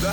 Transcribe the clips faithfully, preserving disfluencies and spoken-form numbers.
The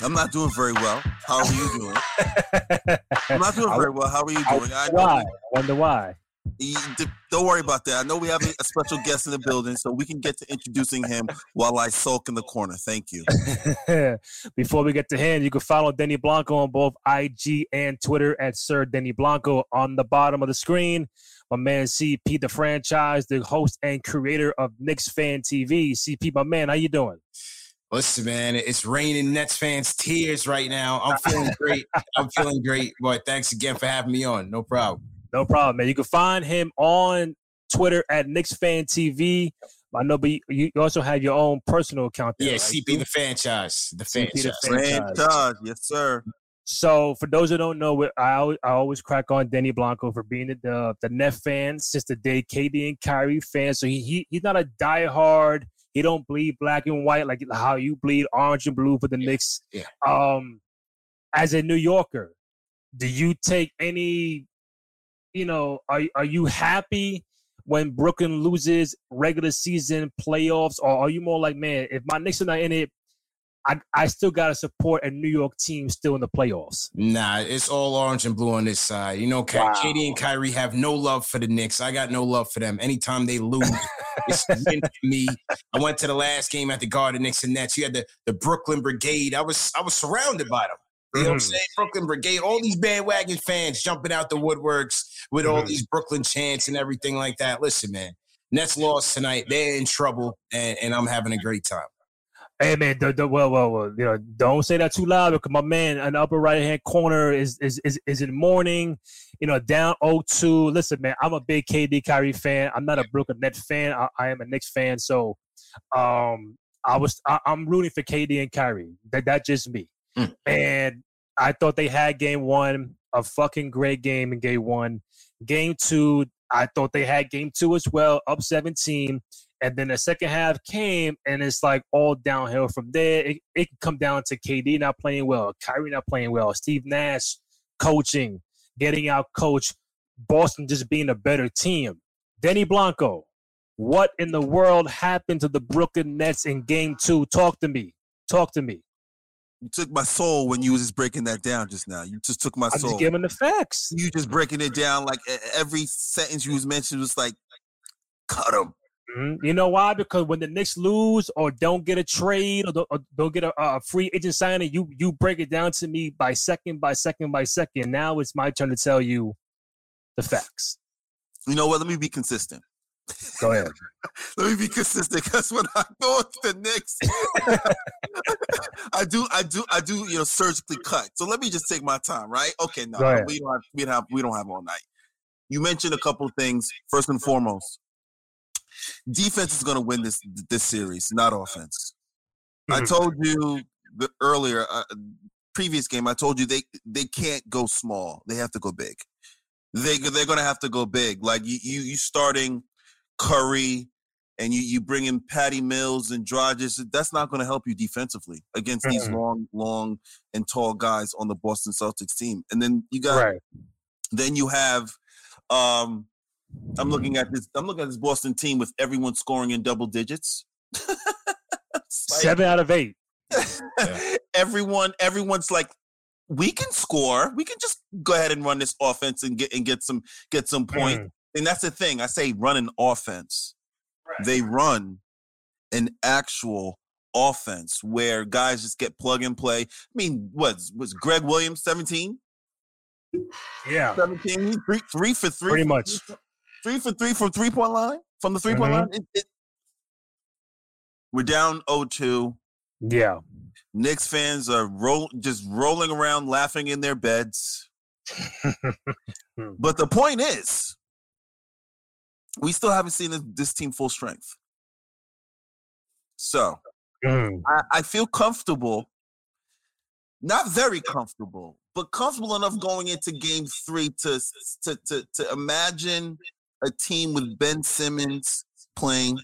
I'm not doing very well. How are you doing? I'm not doing very well. How are you doing? I wonder why. I wonder why. Don't worry about that. I know we have a special guest in the building, so we can get to introducing him while I sulk in the corner. Thank you. Before we get to him, you can follow Denny Blanco on both I G and Twitter at Sir Denny Blanco. On the bottom of the screen, my man C P, the franchise, the host and creator of Knicks Fan T V. C P, my man, how you doing? Listen, man, it's raining Nets fans' tears right now. I'm feeling great. I'm feeling great. Boy, thanks again for having me on. No problem. No problem, man. You can find him on Twitter at KnicksFanTV. I know, but you also have your own personal account there. Yeah, right? C P the franchise. The franchise. The franchise. Yes, sir. So for those who don't know, I always, I always crack on Denny Blanco for being the the Net fan since the day K D and Kyrie fan. So he, he he's not a diehard. He don't bleed black and white like how you bleed orange and blue for the yeah, Knicks. Yeah. Um, as a New Yorker, do you take any, you know, are, are you happy when Brooklyn loses regular season playoffs? Or are you more like, man, if my Knicks are not in it, I, I still got to support a New York team still in the playoffs? Nah, it's all orange and blue on this side. You know, K- wow. K D and Kyrie have no love for the Knicks. I got no love for them. Anytime they lose, it's win for me. I went to the last game at the Garden, Knicks and Nets. You had the, the Brooklyn Brigade. I was I was surrounded by them. You know what I'm saying? Brooklyn Brigade, all these bandwagon fans jumping out the woodworks with all these Brooklyn chants and everything like that. Listen, man, Nets lost tonight. They're in trouble, and, and I'm having a great time. Hey, man, the, the, well, well, well, you know, don't say that too loud because my man in the upper right-hand corner is is is, is in mourning, you know, down oh two. Listen, man, I'm a big K D Kyrie fan. I'm not a Brooklyn Nets fan. I, I am a Knicks fan, so um, I was, I, I'm rooting for K D and Kyrie. That That's just me. Mm. And I thought they had game one, a fucking great game in game one. Game two, I thought they had game two as well, up seventeen. And then the second half came, and it's like all downhill from there. It, it can come down to K D not playing well, Kyrie not playing well, Steve Nash coaching, getting out coached, Boston just being a better team. Denny Blanco, what in the world happened to the Brooklyn Nets in game two? Talk to me. Talk to me. You took my soul when you was just breaking that down just now. You just took my soul. I'm just giving the facts. You just breaking it down. Like every sentence you was mentioning was like, cut him. Mm-hmm. You know why? Because when the Knicks lose or don't get a trade or, the, or don't get a, a free agent signing, you you break it down to me by second, by second, by second. Now it's my turn to tell you the facts. You know what? Let me be consistent. Go ahead. Let me be consistent, because when I go to the Knicks, I do, I do, I do, you know, surgically cut. So let me just take my time, right? Okay, no, we don't have, we don't have, we don't have all night. You mentioned a couple of things. First and foremost, defense is going to win this this series, not offense. Mm-hmm. I told you the earlier, uh, previous game, I told you they they can't go small. They have to go big. They they're going to have to go big. Like you you, you starting Curry, and you, you bring in Patty Mills and Dragic, that's not going to help you defensively against mm-hmm. these long, long, and tall guys on the Boston Celtics team. And then you got, right. then you have, um, I'm looking at this, I'm looking at this Boston team with everyone scoring in double digits. Like, Seven out of eight. yeah. Everyone, everyone's like, we can score. We can just go ahead and run this offense and get and get some get some points. Mm. And that's the thing. I say run an offense. Right. They run an actual offense where guys just get plug and play. I mean, what was Greg Williams, seventeen? Yeah. seventeen, three, three for three. Pretty much. Three for three from three-point line, from the three-point mm-hmm. line. It, it, we're down oh two. Yeah. Knicks fans are roll, just rolling around laughing in their beds. But the point is, we still haven't seen this, this team full strength. So mm. I, I feel comfortable, not very comfortable, but comfortable enough going into game three to, to, to, to imagine a team with Ben Simmons playing.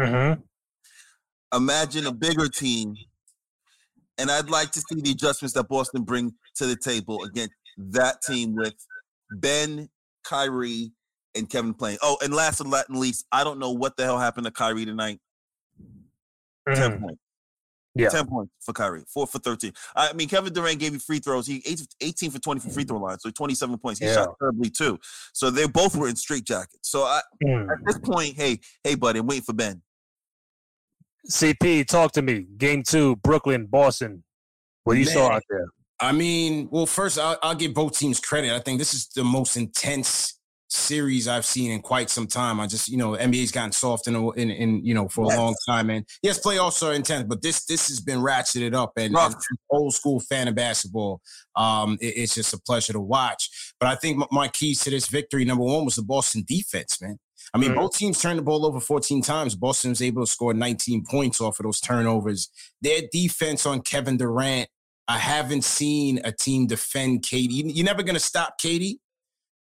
Mm-hmm. Imagine a bigger team. And I'd like to see the adjustments that Boston bring to the table against that team with Ben, Kyrie, and Kevin playing. Oh, and last but not least, I don't know what the hell happened to Kyrie tonight. Mm. Ten points. Yeah. Ten points for Kyrie. Four for thirteen. I mean, Kevin Durant gave you free throws. He eighteen for twenty from free throw line, so twenty-seven points. He yeah. shot terribly too. So they both were in straitjackets. So I, mm. at this point, hey, hey, buddy, I'm waiting for Ben. C P, talk to me. Game two, Brooklyn, Boston. What do you Man. saw out there? I mean, well, first, I'll, I'll give both teams credit. I think this is the most intense series I've seen in quite some time. I just, you know, N B A's gotten soft in, in, in you know, for yes. a long time. And yes, playoffs are intense, but this this has been ratcheted up. And, and old school fan of basketball, um, it, it's just a pleasure to watch. But I think my, my keys to this victory, number one, was the Boston defense, man. I mean, mm-hmm. both teams turned the ball over fourteen times. Boston was able to score nineteen points off of those turnovers. Their defense on Kevin Durant, I haven't seen a team defend K D. You're never going to stop K D,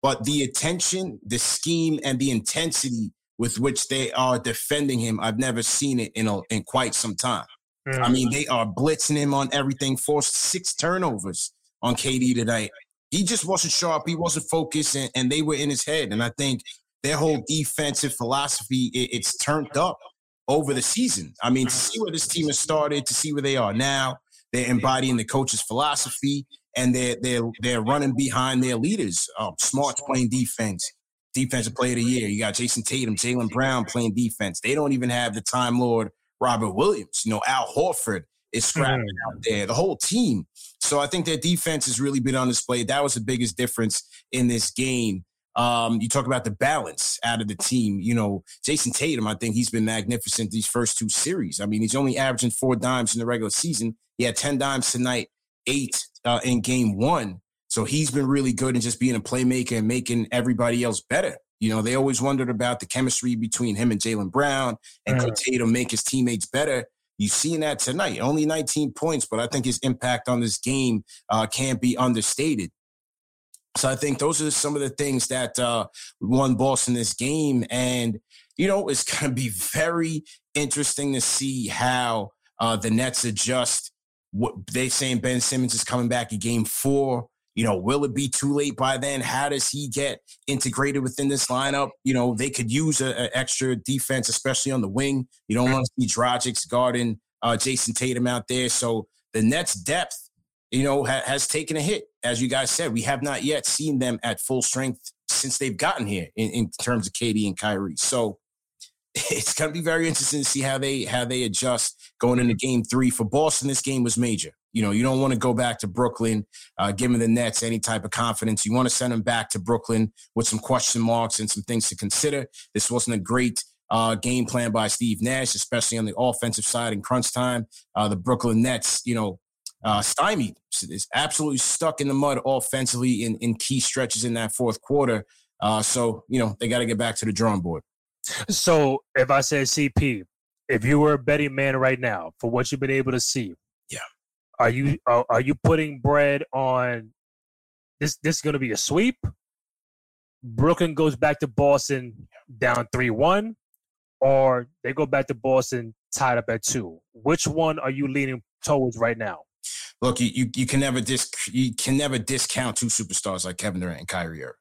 but the attention, the scheme, and the intensity with which they are defending him, I've never seen it in a, in quite some time. Mm-hmm. I mean, they are blitzing him on everything, forced six turnovers on K D tonight. He just wasn't sharp. He wasn't focused, and, and they were in his head. And I think their whole defensive philosophy, it, it's turned up over the season. I mean, to see where this team has started, to see where they are now, they're embodying the coach's philosophy, and they're, they're, they're running behind their leaders. Um, Smart's playing defense, defensive player of the year. You got Jason Tatum, Jaylen Brown playing defense. They don't even have the Time Lord Robert Williams. You know, Al Horford is scrapping mm-hmm. out there, the whole team. So I think their defense has really been on display. That was the biggest difference in this game. Um, you talk about the balance out of the team. You know, Jason Tatum, I think he's been magnificent these first two series. I mean, he's only averaging four dimes in the regular season. He had ten dimes tonight, eight uh, in game one. So he's been really good in just being a playmaker and making everybody else better. You know, they always wondered about the chemistry between him and Jaylen Brown, and could mm-hmm. Tatum make his teammates better? You've seen that tonight. Only nineteen points, but I think his impact on this game uh, can't be understated. So I think those are some of the things that uh, won Boston this game. And, you know, it's going to be very interesting to see how uh, the Nets adjust. What they're saying, Ben Simmons is coming back in game four. You know, will it be too late by then? How does he get integrated within this lineup? You know, they could use an extra defense, especially on the wing. You don't want to see Dragic's guarding uh, Jason Tatum out there. So the Nets' depth, you know, ha- has taken a hit. As you guys said, we have not yet seen them at full strength since they've gotten here in, in terms of K D and Kyrie. So it's going to be very interesting to see how they how they adjust going into game three. For Boston, this game was major. You know, you don't want to go back to Brooklyn, uh, giving the Nets any type of confidence. You want to send them back to Brooklyn with some question marks and some things to consider. This wasn't a great uh, game plan by Steve Nash, especially on the offensive side in crunch time. Uh, the Brooklyn Nets, you know, Uh, stymied, is absolutely stuck in the mud offensively in, in key stretches in that fourth quarter. Uh, so, you know, they got to get back to the drawing board. So if I said, C P, if you were a betting man right now for what you've been able to see, yeah, are you are, are you putting bread on this? This is going to be a sweep. Brooklyn goes back to Boston down three one, or they go back to Boston tied up at two. Which one are you leaning towards right now? Look, you, you you can never dis you can never discount two superstars like Kevin Durant and Kyrie Irving.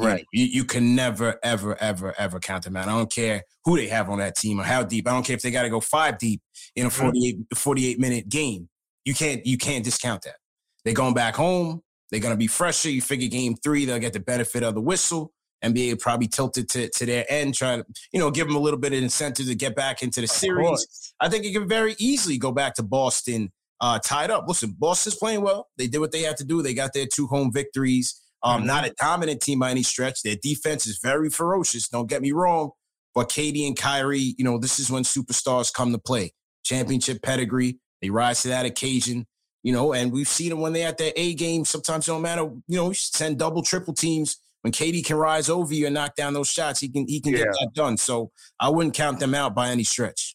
Right. You, you can never, ever, ever, ever count them out. I don't care who they have on that team or how deep. I don't care if they got to go five deep in a forty-eight, forty-eight minute game. You can't you can't discount that. They're going back home. They're going to be fresher. You figure game three, they'll get the benefit of the whistle. N B A probably tilted to, to their end, trying to, you know, give them a little bit of incentive to get back into the series. I think it can very easily go back to Boston Uh, tied up. Listen, Boston's playing well. They did what they had to do. They got their two home victories. Um, mm-hmm. Not a dominant team by any stretch. Their defense is very ferocious. Don't get me wrong. But K D and Kyrie, you know, this is when superstars come to play. Championship pedigree. They rise to that occasion, you know, and we've seen them when they're at their A game. Sometimes it don't matter. You know, you send double, triple teams. When K D can rise over you and knock down those shots, he can, he can yeah. get that done. So I wouldn't count them out by any stretch.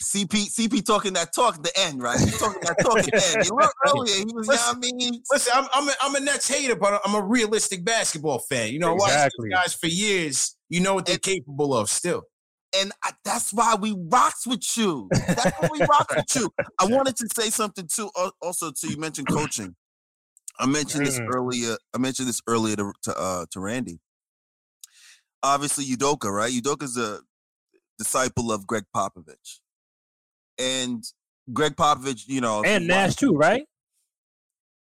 C P C P talking that talk at the end, right? He's talking that talk at the end. He wrote earlier, he was, listen, you know what I mean? Listen, I'm, I'm, a, I'm a Nets hater, but I'm a realistic basketball fan. You know, exactly. I watched these guys for years. You know what they're and, capable of still. And I, that's why we rocks with you. That's why we rocks with you. I wanted to say something, too, also, too. You mentioned coaching. I mentioned this earlier. I mentioned this earlier to, to, uh, to Randy. Obviously, Udoka, right? Udoka's a disciple of Greg Popovich. And Greg Popovich, you know, and Nash too, right?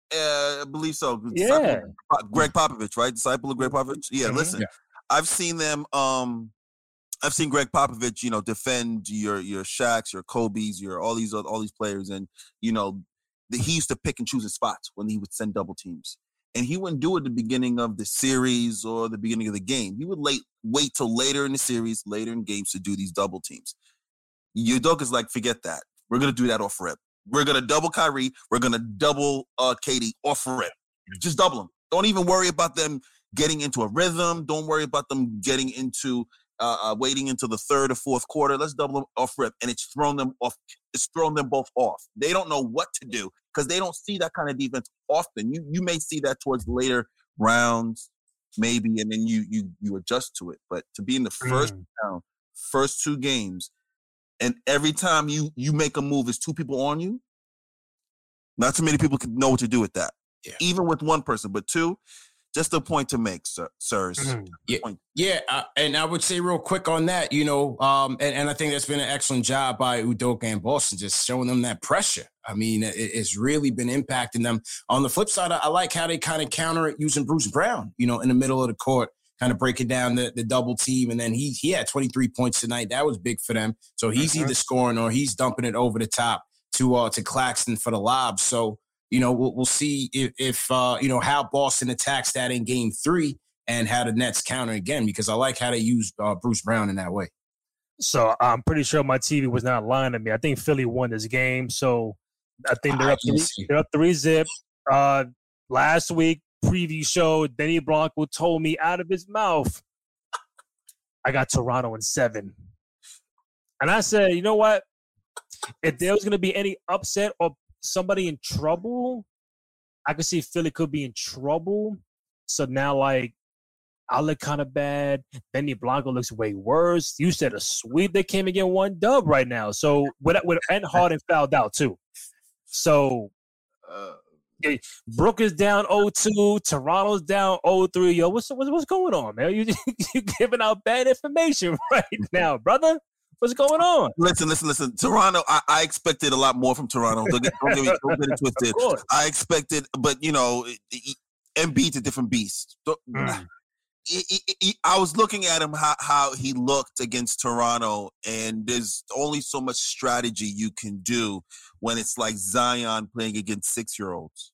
Uh, I believe so. Yeah, Greg Popovich, right? Disciple of Greg Popovich. Yeah, mm-hmm. Listen, yeah. I've seen them. Um, I've seen Greg Popovich, you know, defend your your Shaqs, your Kobe's, your all these all these players, and you know, the, he used to pick and choose his spots when he would send double teams, and he wouldn't do it at the beginning of the series or the beginning of the game. He would late wait till later in the series, later in games to do these double teams. Udoka's like, forget that. We're going to do that off rip. We're going to double Kyrie. We're going to double uh, K D off rip. Just double them. Don't even worry about them getting into a rhythm. Don't worry about them getting into, uh, uh, waiting until the third or fourth quarter. Let's double them off rip. And it's thrown them off. It's thrown them both off. They don't know what to do because they don't see that kind of defense often. You you may see that towards later rounds, maybe, and then you you you adjust to it. But to be in the first mm. round, first two games, and every time you you make a move, it's two people on you. Not too many people can know what to do with that, yeah. even with one person. But two, just a point to make, sir, sirs. Mm-hmm. Yeah, yeah. Uh, and I would say real quick on that, you know, um, and, and I think that's been an excellent job by Udoka and Boston, just showing them that pressure. I mean, it, it's really been impacting them. On the flip side, I, I like how they kind of counter it using Bruce Brown, you know, in the middle of the court, kind of breaking down the, the double team. And then he he had twenty-three points tonight. That was big for them. So he's mm-hmm. either scoring or he's dumping it over the top to uh, to Claxton for the lob. So, you know, we'll, we'll see if, if uh, you know, how Boston attacks that in game three and how the Nets counter again, because I like how they use uh, Bruce Brown in that way. So I'm pretty sure my T V was not lying to me. I think Philly won this game. So I think they're I up three, they're up three zip. Uh, last week, preview show, Denny Blanco told me out of his mouth, I got Toronto in seven. And I said, you know what? If there was going to be any upset or somebody in trouble, I could see Philly could be in trouble. So now, like, I look kind of bad. Denny Blanco looks way worse. You said a sweep. They came and get one dub right now. So, with, with and Harden fouled out, too. So, uh, Brook is down oh two. Toronto's down oh three. Yo, what's, what's what's going on, man? You you giving out bad information right now, brother. What's going on? Listen, listen, listen. Toronto, I, I expected a lot more from Toronto. Don't get, don't get, me, don't get it twisted. I expected, but you know, Embiid's a different beast. Mm. He, he, he, I was looking at him how, how he looked against Toronto, and there's only so much strategy you can do when it's like Zion playing against six-year-olds.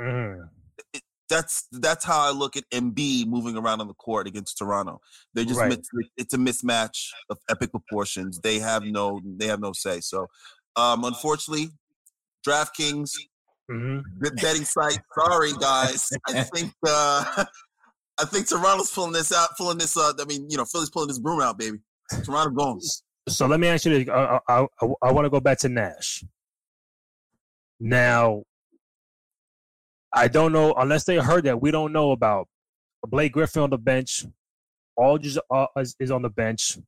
Mm. It, that's that's how I look at Embiid moving around on the court against Toronto. They're just right. It's a mismatch of epic proportions. They have no they have no say. So, um, unfortunately, DraftKings, mm-hmm. the betting site. Sorry, guys. I think. Uh, I think Toronto's pulling this out, pulling this. Uh, I mean, you know, Philly's pulling this broom out, baby. Toronto going. So let me ask you this. I, I, I, I want to go back to Nash. Now, I don't know, unless they heard that, we don't know about Blake Griffin on the bench. Aldridge is on the bench.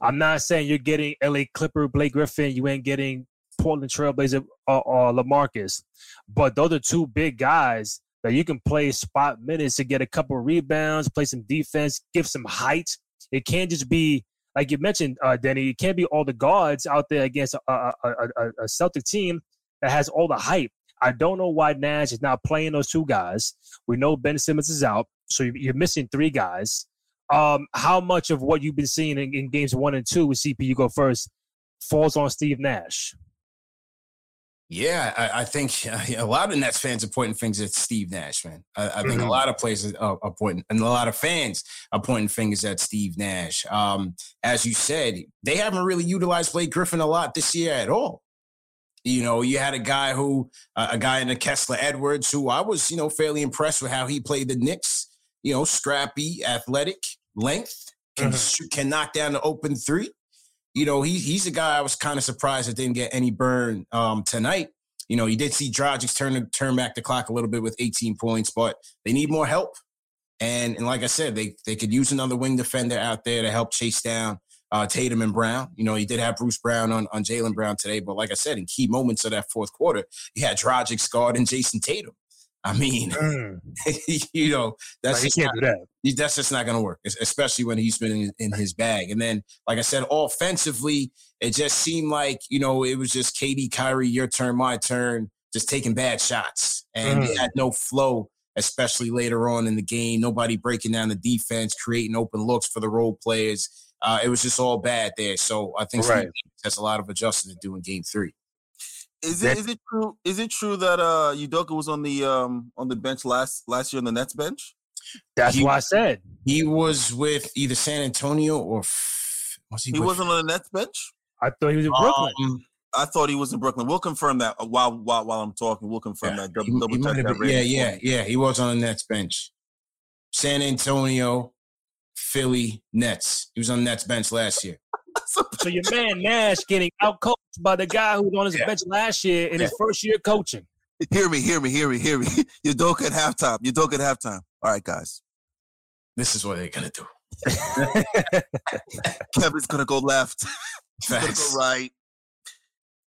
I'm not saying you're getting L A Clipper Blake Griffin. You ain't getting Portland Trailblazer or uh, uh, LaMarcus. But those are two big guys that you can play spot minutes to get a couple of rebounds, play some defense, give some height. It can't just be, like you mentioned, uh, Danny, it can't be all the guards out there against a, a, a, a Celtic team that has all the hype. I don't know why Nash is not playing those two guys. We know Ben Simmons is out, so you're missing three guys. Um, how much of what you've been seeing in, in games one and two with C P, you go first, falls on Steve Nash? Yeah, I, I think a lot of Nets fans are pointing fingers at Steve Nash, man. I, I mm-hmm. think a lot of players are, are pointing, and a lot of fans are pointing fingers at Steve Nash. Um, as you said, they haven't really utilized Blake Griffin a lot this year at all. You know, you had a guy who, uh, a guy in the Kessler Edwards, who I was, you know, fairly impressed with how he played the Knicks. You know, scrappy, athletic, length, can mm-hmm. shoot, can knock down the open three. You know, he he's a guy I was kind of surprised that didn't get any burn um, tonight. You know, you did see Dragic turn turn back the clock a little bit with eighteen points, but they need more help. And and like I said, they they could use another wing defender out there to help chase down uh, Tatum and Brown. You know, you did have Bruce Brown on, on Jaylen Brown today, but like I said, in key moments of that fourth quarter, you had Dragic scarred and Jason Tatum. I mean, mm. you know, that's just, not, that. that's just not going to work, especially when he's been in, in his bag. And then, like I said, offensively, it just seemed like, you know, it was just K D, Kyrie, your turn, my turn, just taking bad shots. And mm. they had no flow, especially later on in the game. Nobody breaking down the defense, creating open looks for the role players. Uh, it was just all bad there. So I think right. that's a lot of adjusting to do in game three. Is it is it true? Is it true that uh, Udoka was on the um, on the bench last last year on the Nets bench? That's he, why I said he was with either San Antonio or f- was he? He with- wasn't on the Nets bench. I thought he was in Brooklyn. Um, I thought he was in Brooklyn. We'll confirm that while while while I'm talking. We'll confirm yeah, that. Double, he, double he check that been, yeah, yeah, yeah. He was on the Nets bench. San Antonio, Philly, Nets. He was on the Nets bench last year. So your man Nash getting out-coached by the guy who was on his yeah. bench last year in yeah. his first year coaching. Hear me, hear me, hear me, hear me. You don't get halftime. You don't get halftime. All right, guys. This is what they're going to do. Kevin's going to go left. He's going to go right.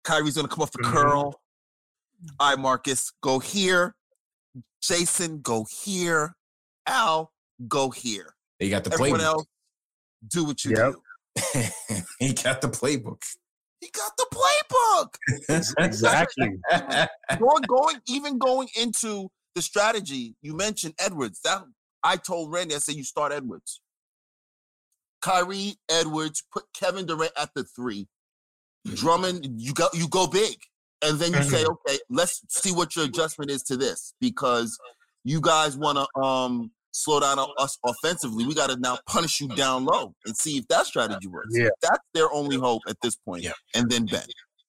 Kyrie's going to come off the mm-hmm. curl. All right, Marcus, go here. Jason, go here. Al, go here. You got the Everyone playbook. Else, do what you yep. do. He got the playbook. He got the playbook. Exactly. going, going, even going into the strategy, you mentioned Edwards. That I told Randy, I said, you start Edwards. Kyrie, Edwards, put Kevin Durant at the three. Drummond, you go, you go big. And then you mm-hmm. say, okay, let's see what your adjustment is to this, because you guys want to um, – slow down on us offensively. We got to now punish you down low and see if that strategy works. Yeah. That's their only hope at this point. Yeah. And then Ben.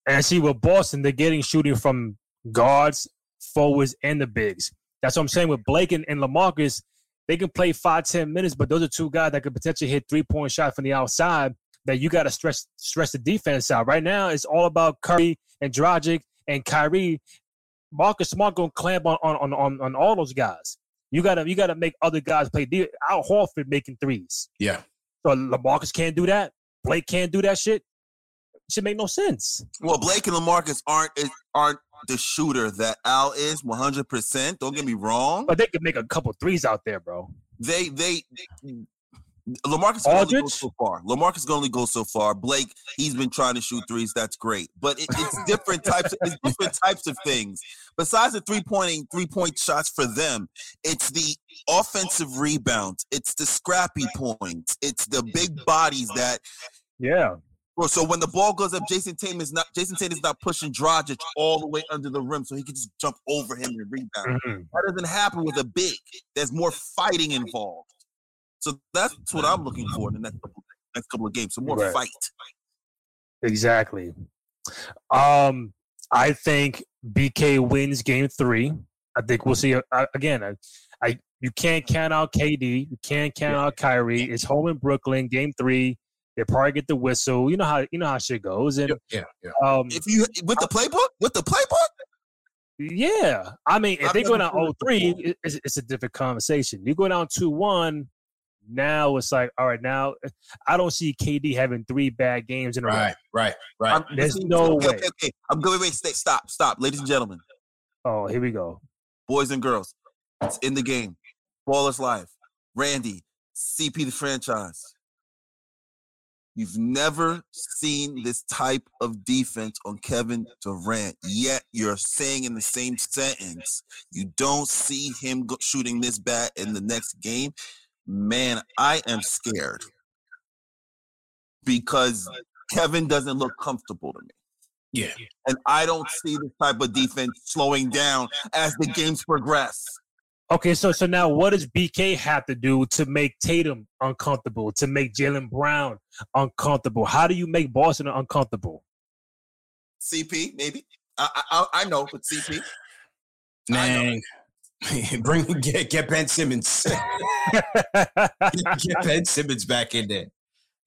And see, with Boston, they're getting shooting from guards, forwards, and the bigs. That's what I'm saying. With Blake and, and LaMarcus, they can play five, ten minutes, but those are two guys that could potentially hit three-point shot from the outside that you got to stress stress the defense out. Right now, it's all about Curry and Dragic and Kyrie. Marcus Smart going to clamp on, on, on, on all those guys. You gotta, you gotta make other guys play. Al Horford making threes. Yeah. So LaMarcus can't do that. Blake can't do that shit. It should make no sense. Well, Blake and LaMarcus aren't aren't the shooter that Al is one hundred percent. Don't get me wrong. But they can make a couple threes out there, bro. They they, they LaMarcus can only go so far. LaMarcus can only go so far. Blake, he's been trying to shoot threes. That's great, but it, it's different types. Of, it's different types of things. Besides the three-pointing, three-point shots for them, it's the offensive rebounds. It's the scrappy points. It's the big bodies that. Yeah. Bro, so when the ball goes up, Jason Tatum is not Jason Tatum is not pushing Dragic all the way under the rim, so he can just jump over him and rebound. Mm-hmm. That doesn't happen with a big. There's more fighting involved. So that's what I'm looking for in the next couple, next couple of games. So more right. fight. Exactly. Um, I think B K wins game three. I think we'll see. Uh, again, I, I you can't count out K D. You can't count yeah. out Kyrie. It's home in Brooklyn. Game three. They probably get the whistle. You know how you know how shit goes. And yeah, yeah. Um, if you with the playbook, with the playbook. Yeah, I mean, if they go down oh three, it's, it's a different conversation. You go down two one. Now it's like, all right, now I don't see K D having three bad games in a row. Right, right, right. I'm, There's no okay, way. Okay, okay. I'm going to wait. Stay, stop, stop, ladies and gentlemen. Oh, here we go. Boys and girls, it's in the game. Ball is live. Randy, C P the franchise. You've never seen this type of defense on Kevin Durant, yet you're saying in the same sentence, you don't see him go- shooting this bad in the next game. Man, I am scared because Kevin doesn't look comfortable to me. Yeah. And I don't see this type of defense slowing down as the games progress. Okay, so so now what does B K have to do to make Tatum uncomfortable, to make Jaylen Brown uncomfortable? How do you make Boston uncomfortable? C P, maybe. I I, I know, but C P. Man. Bring get, get Ben Simmons. get, get Ben Simmons back in there. You,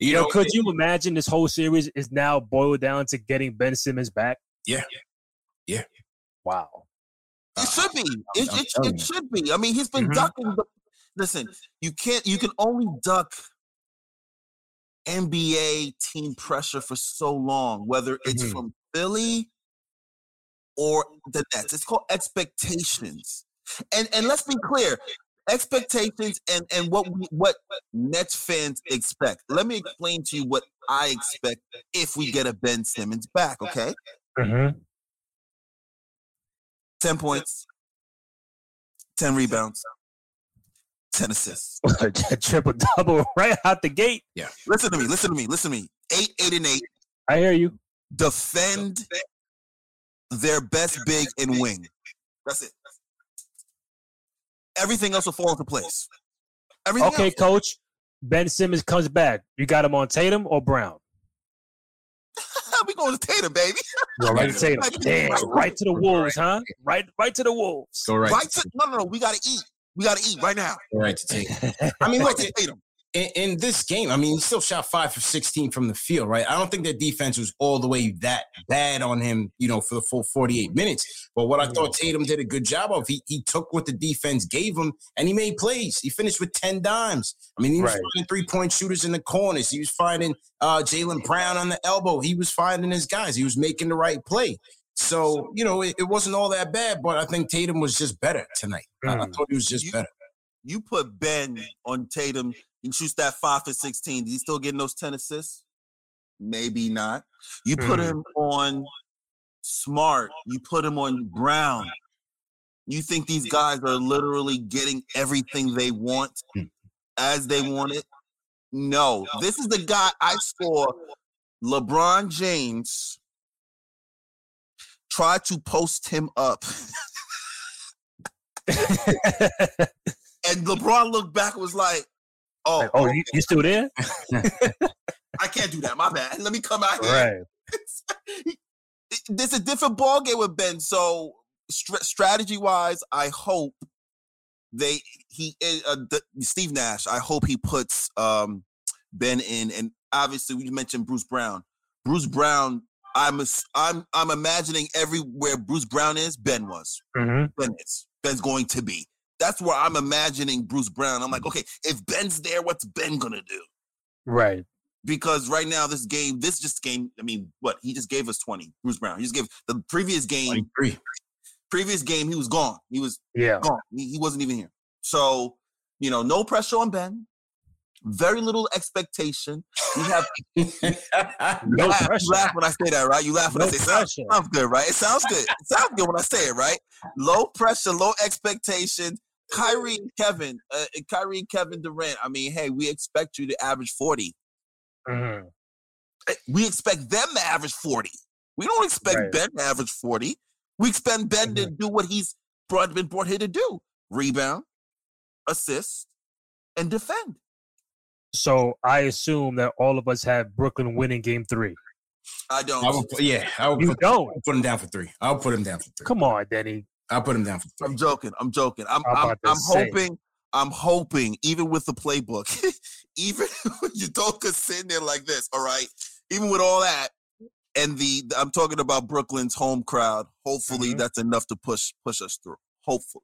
you know, know, could it, you imagine this whole series is now boiled down to getting Ben Simmons back? Yeah, yeah. Wow. It uh, should be. It, it, it should be. I mean, he's been mm-hmm. ducking. But listen, you can't. You can only duck N B A team pressure for so long, whether it's mm-hmm. from Philly or the Nets. It's called expectations. And and let's be clear, expectations and, and what we, what Nets fans expect. Let me explain to you what I expect if we get a Ben Simmons back, okay? Mm-hmm. ten points, ten rebounds, ten assists. Triple-double right out the gate. Yeah. Listen to me, listen to me, listen to me. Eight, eight, and eight. I hear you. Defend their best big and wing. That's it. Everything else will fall into place. Everything okay, else. Coach. Ben Simmons comes back. You got him on Tatum or Brown? We going to Tatum, baby. Go right to Tatum. Damn, right to the Wolves, huh? Right, right to the Wolves. Go right. right to, no, no, no. We gotta eat. We gotta eat right now. Go right to Tatum. I mean, right to Tatum. In, in this game, I mean, he still shot five for sixteen from the field, right? I don't think their defense was all the way that bad on him, you know, for the full forty-eight minutes. But what I thought Tatum did a good job of, he he took what the defense gave him, and he made plays. He finished with ten dimes. I mean, he was right. finding three-point shooters in the corners. He was finding uh, Jaylen Brown on the elbow. He was finding his guys. He was making the right play. So, you know, it, it wasn't all that bad, but I think Tatum was just better tonight. Mm. I, I thought he was just you, better. You put Ben on Tatum. He shoots that five for sixteen. Is he still getting those ten assists? Maybe not. You put mm. him on Smart. You put him on Brown. You think these guys are literally getting everything they want mm. as they want it? No. This is the guy I saw LeBron James try to post him up. And LeBron looked back and was like, Oh, like, oh, okay. you, you still there? I can't do that. My bad. Let me come out here. Right. There's a different ball game with Ben. So st- strategy wise, I hope they he uh, the, Steve Nash. I hope he puts um, Ben in. And obviously, we mentioned Bruce Brown. Bruce Brown. I'm a, I'm I'm imagining everywhere Bruce Brown is, Ben was. Mm-hmm. Ben is. Ben's going to be. That's where I'm imagining Bruce Brown. I'm like, okay, if Ben's there, what's Ben gonna do? Right. Because right now, this game, this just game, I mean, what? He just gave us twenty, Bruce Brown. He just gave the previous game, twenty-three. Previous game, he was gone. He was yeah. gone. He, he wasn't even here. So, you know, no pressure on Ben. very little expectation. We have no you laugh, pressure. You laugh when I say that, right? You laugh when no I say that. Sounds, sounds good, right? It sounds good. It sounds good when I say it, right? Low pressure, low expectation. Kyrie and Kevin, uh, Kyrie and Kevin Durant. I mean, hey, we expect you to average forty. Mm-hmm. We expect them to average forty. We don't expect right. Ben to average forty. We expect Ben mm-hmm. to do what he's brought, been brought here to do. Rebound, assist, and defend. So I assume that all of us have Brooklyn winning game three. I don't. I would, yeah, I would put, don't. I'll put him down for three. I'll put him down for three. Come on, Denny. I'll put him down for three. I'm joking. I'm joking. I'm, I'm, I'm hoping. Say. I'm hoping, even with the playbook, even when Udoka's sitting there like this, all right, even with all that, and the, the I'm talking about Brooklyn's home crowd, hopefully mm-hmm. that's enough to push push us through. Hopefully.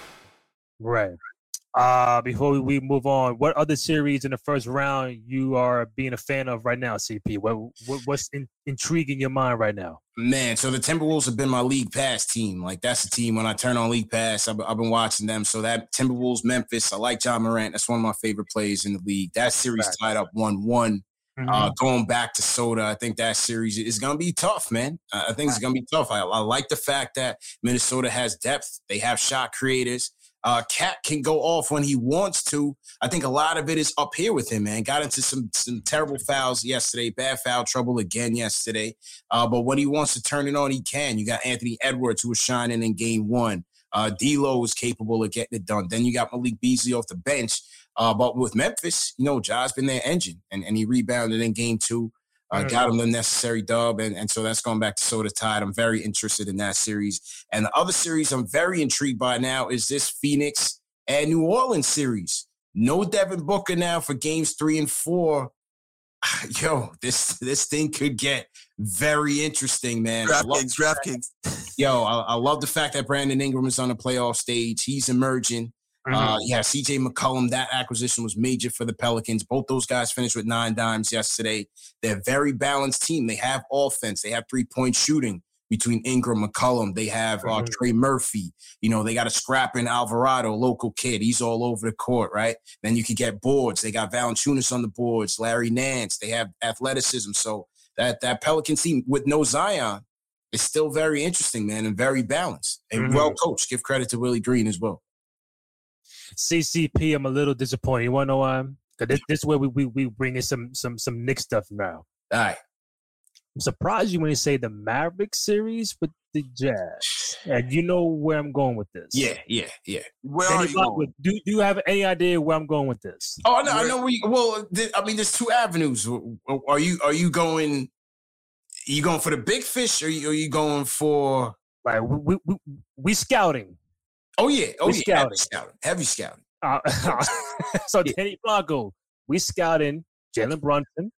Right. Uh, before we move on, what other series in the first round you are being a fan of right now, C P? What, what what's in, intriguing your mind right now? Man, so the Timberwolves have been my league pass team. Like, that's the team when I turn on league pass, I've, I've been watching them. So that Timberwolves, Memphis, I like Ja Morant. That's one of my favorite plays in the league. That series right. tied up one one. Mm-hmm. Uh, going back to Soda, I think that series is going to be tough, man. Uh, I think right. it's going to be tough. I, I like the fact that Minnesota has depth. They have shot creators. Uh, Cat can go off when he wants to. I think a lot of it is up here with him, man. Got into some some terrible fouls yesterday, bad foul trouble again yesterday. Uh, but when he wants to turn it on, he can. You got Anthony Edwards, who was shining in game one. Uh, D'Lo was capable of getting it done. Then you got Malik Beasley off the bench. Uh, but with Memphis, you know, Ja's been their engine, and, and he rebounded in game two. Uh, got him the necessary dub, and, and so that's going back to Soda Tide. I'm very interested in that series. And the other series I'm very intrigued by now is this Phoenix and New Orleans series. No Devin Booker now for games three and four. Yo, this this thing could get very interesting, man. DraftKings, DraftKings. Yo, I, I love the fact that Brandon Ingram is on the playoff stage. He's emerging. Mm-hmm. Uh, yeah, C J McCollum, that acquisition was major for the Pelicans. Both those guys finished with nine dimes yesterday. They're a very balanced team. They have offense. They have three-point shooting between Ingram and McCollum. They have uh, Trey Murphy. You know, they got a scrapping Alvarado, local kid. He's all over the court, right? Then you can get boards. They got Valanciunas on the boards, Larry Nance. They have athleticism. So that, that Pelicans team with no Zion is still very interesting, man, and very balanced. And mm-hmm. well-coached. Give credit to Willie Green as well. C C P, I'm a little disappointed. You want to know why? Because this, this is where we we we bring in some some some Knicks stuff now. All right. I'm surprised you when you say the Maverick series with the Jazz. And you know where I'm going with this. Yeah, yeah, yeah. Where are you going? With, do, do you have any idea where I'm going with this? Oh, no, I know. We, well, th- I mean, there's two avenues. Are you are you going? Are you going for the big fish, or are you, are you going for? Right, we we we scouting. Oh yeah, oh we yeah, scouting. Heavy scouting, heavy scouting. Uh, so yeah. Danny Blanco, we scouting Jalen Brunson,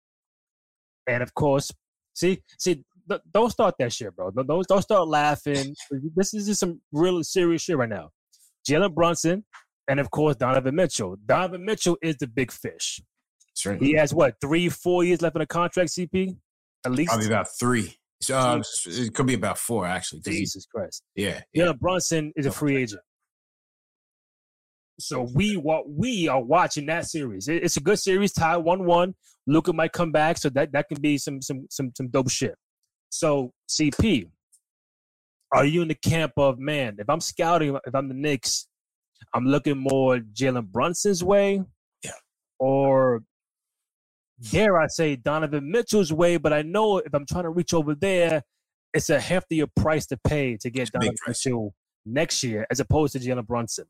and of course, see, see, th- don't start that shit, bro. Don't don't start laughing. This is just some real serious shit right now. Jalen Brunson, and of course Donovan Mitchell. Donovan Mitchell is the big fish. That's right. He has what three, four years left in a contract. C P, at least probably about three. Um, it could be about four, actually. Jesus Christ. Yeah. yeah. Jalen Brunson is a free agent. So we what we are watching that series. It's a good series, tie one one. Luka might come back, so that, that can be some some some some dope shit. So, C P, are you in the camp of, man, if I'm scouting, if I'm the Knicks, I'm looking more Jalen Brunson's way? Yeah. Or... dare I say Donovan Mitchell's way, but I know if I'm trying to reach over there, it's a heftier price to pay to get Donovan Mitchell next year as opposed to Jalen Brunson.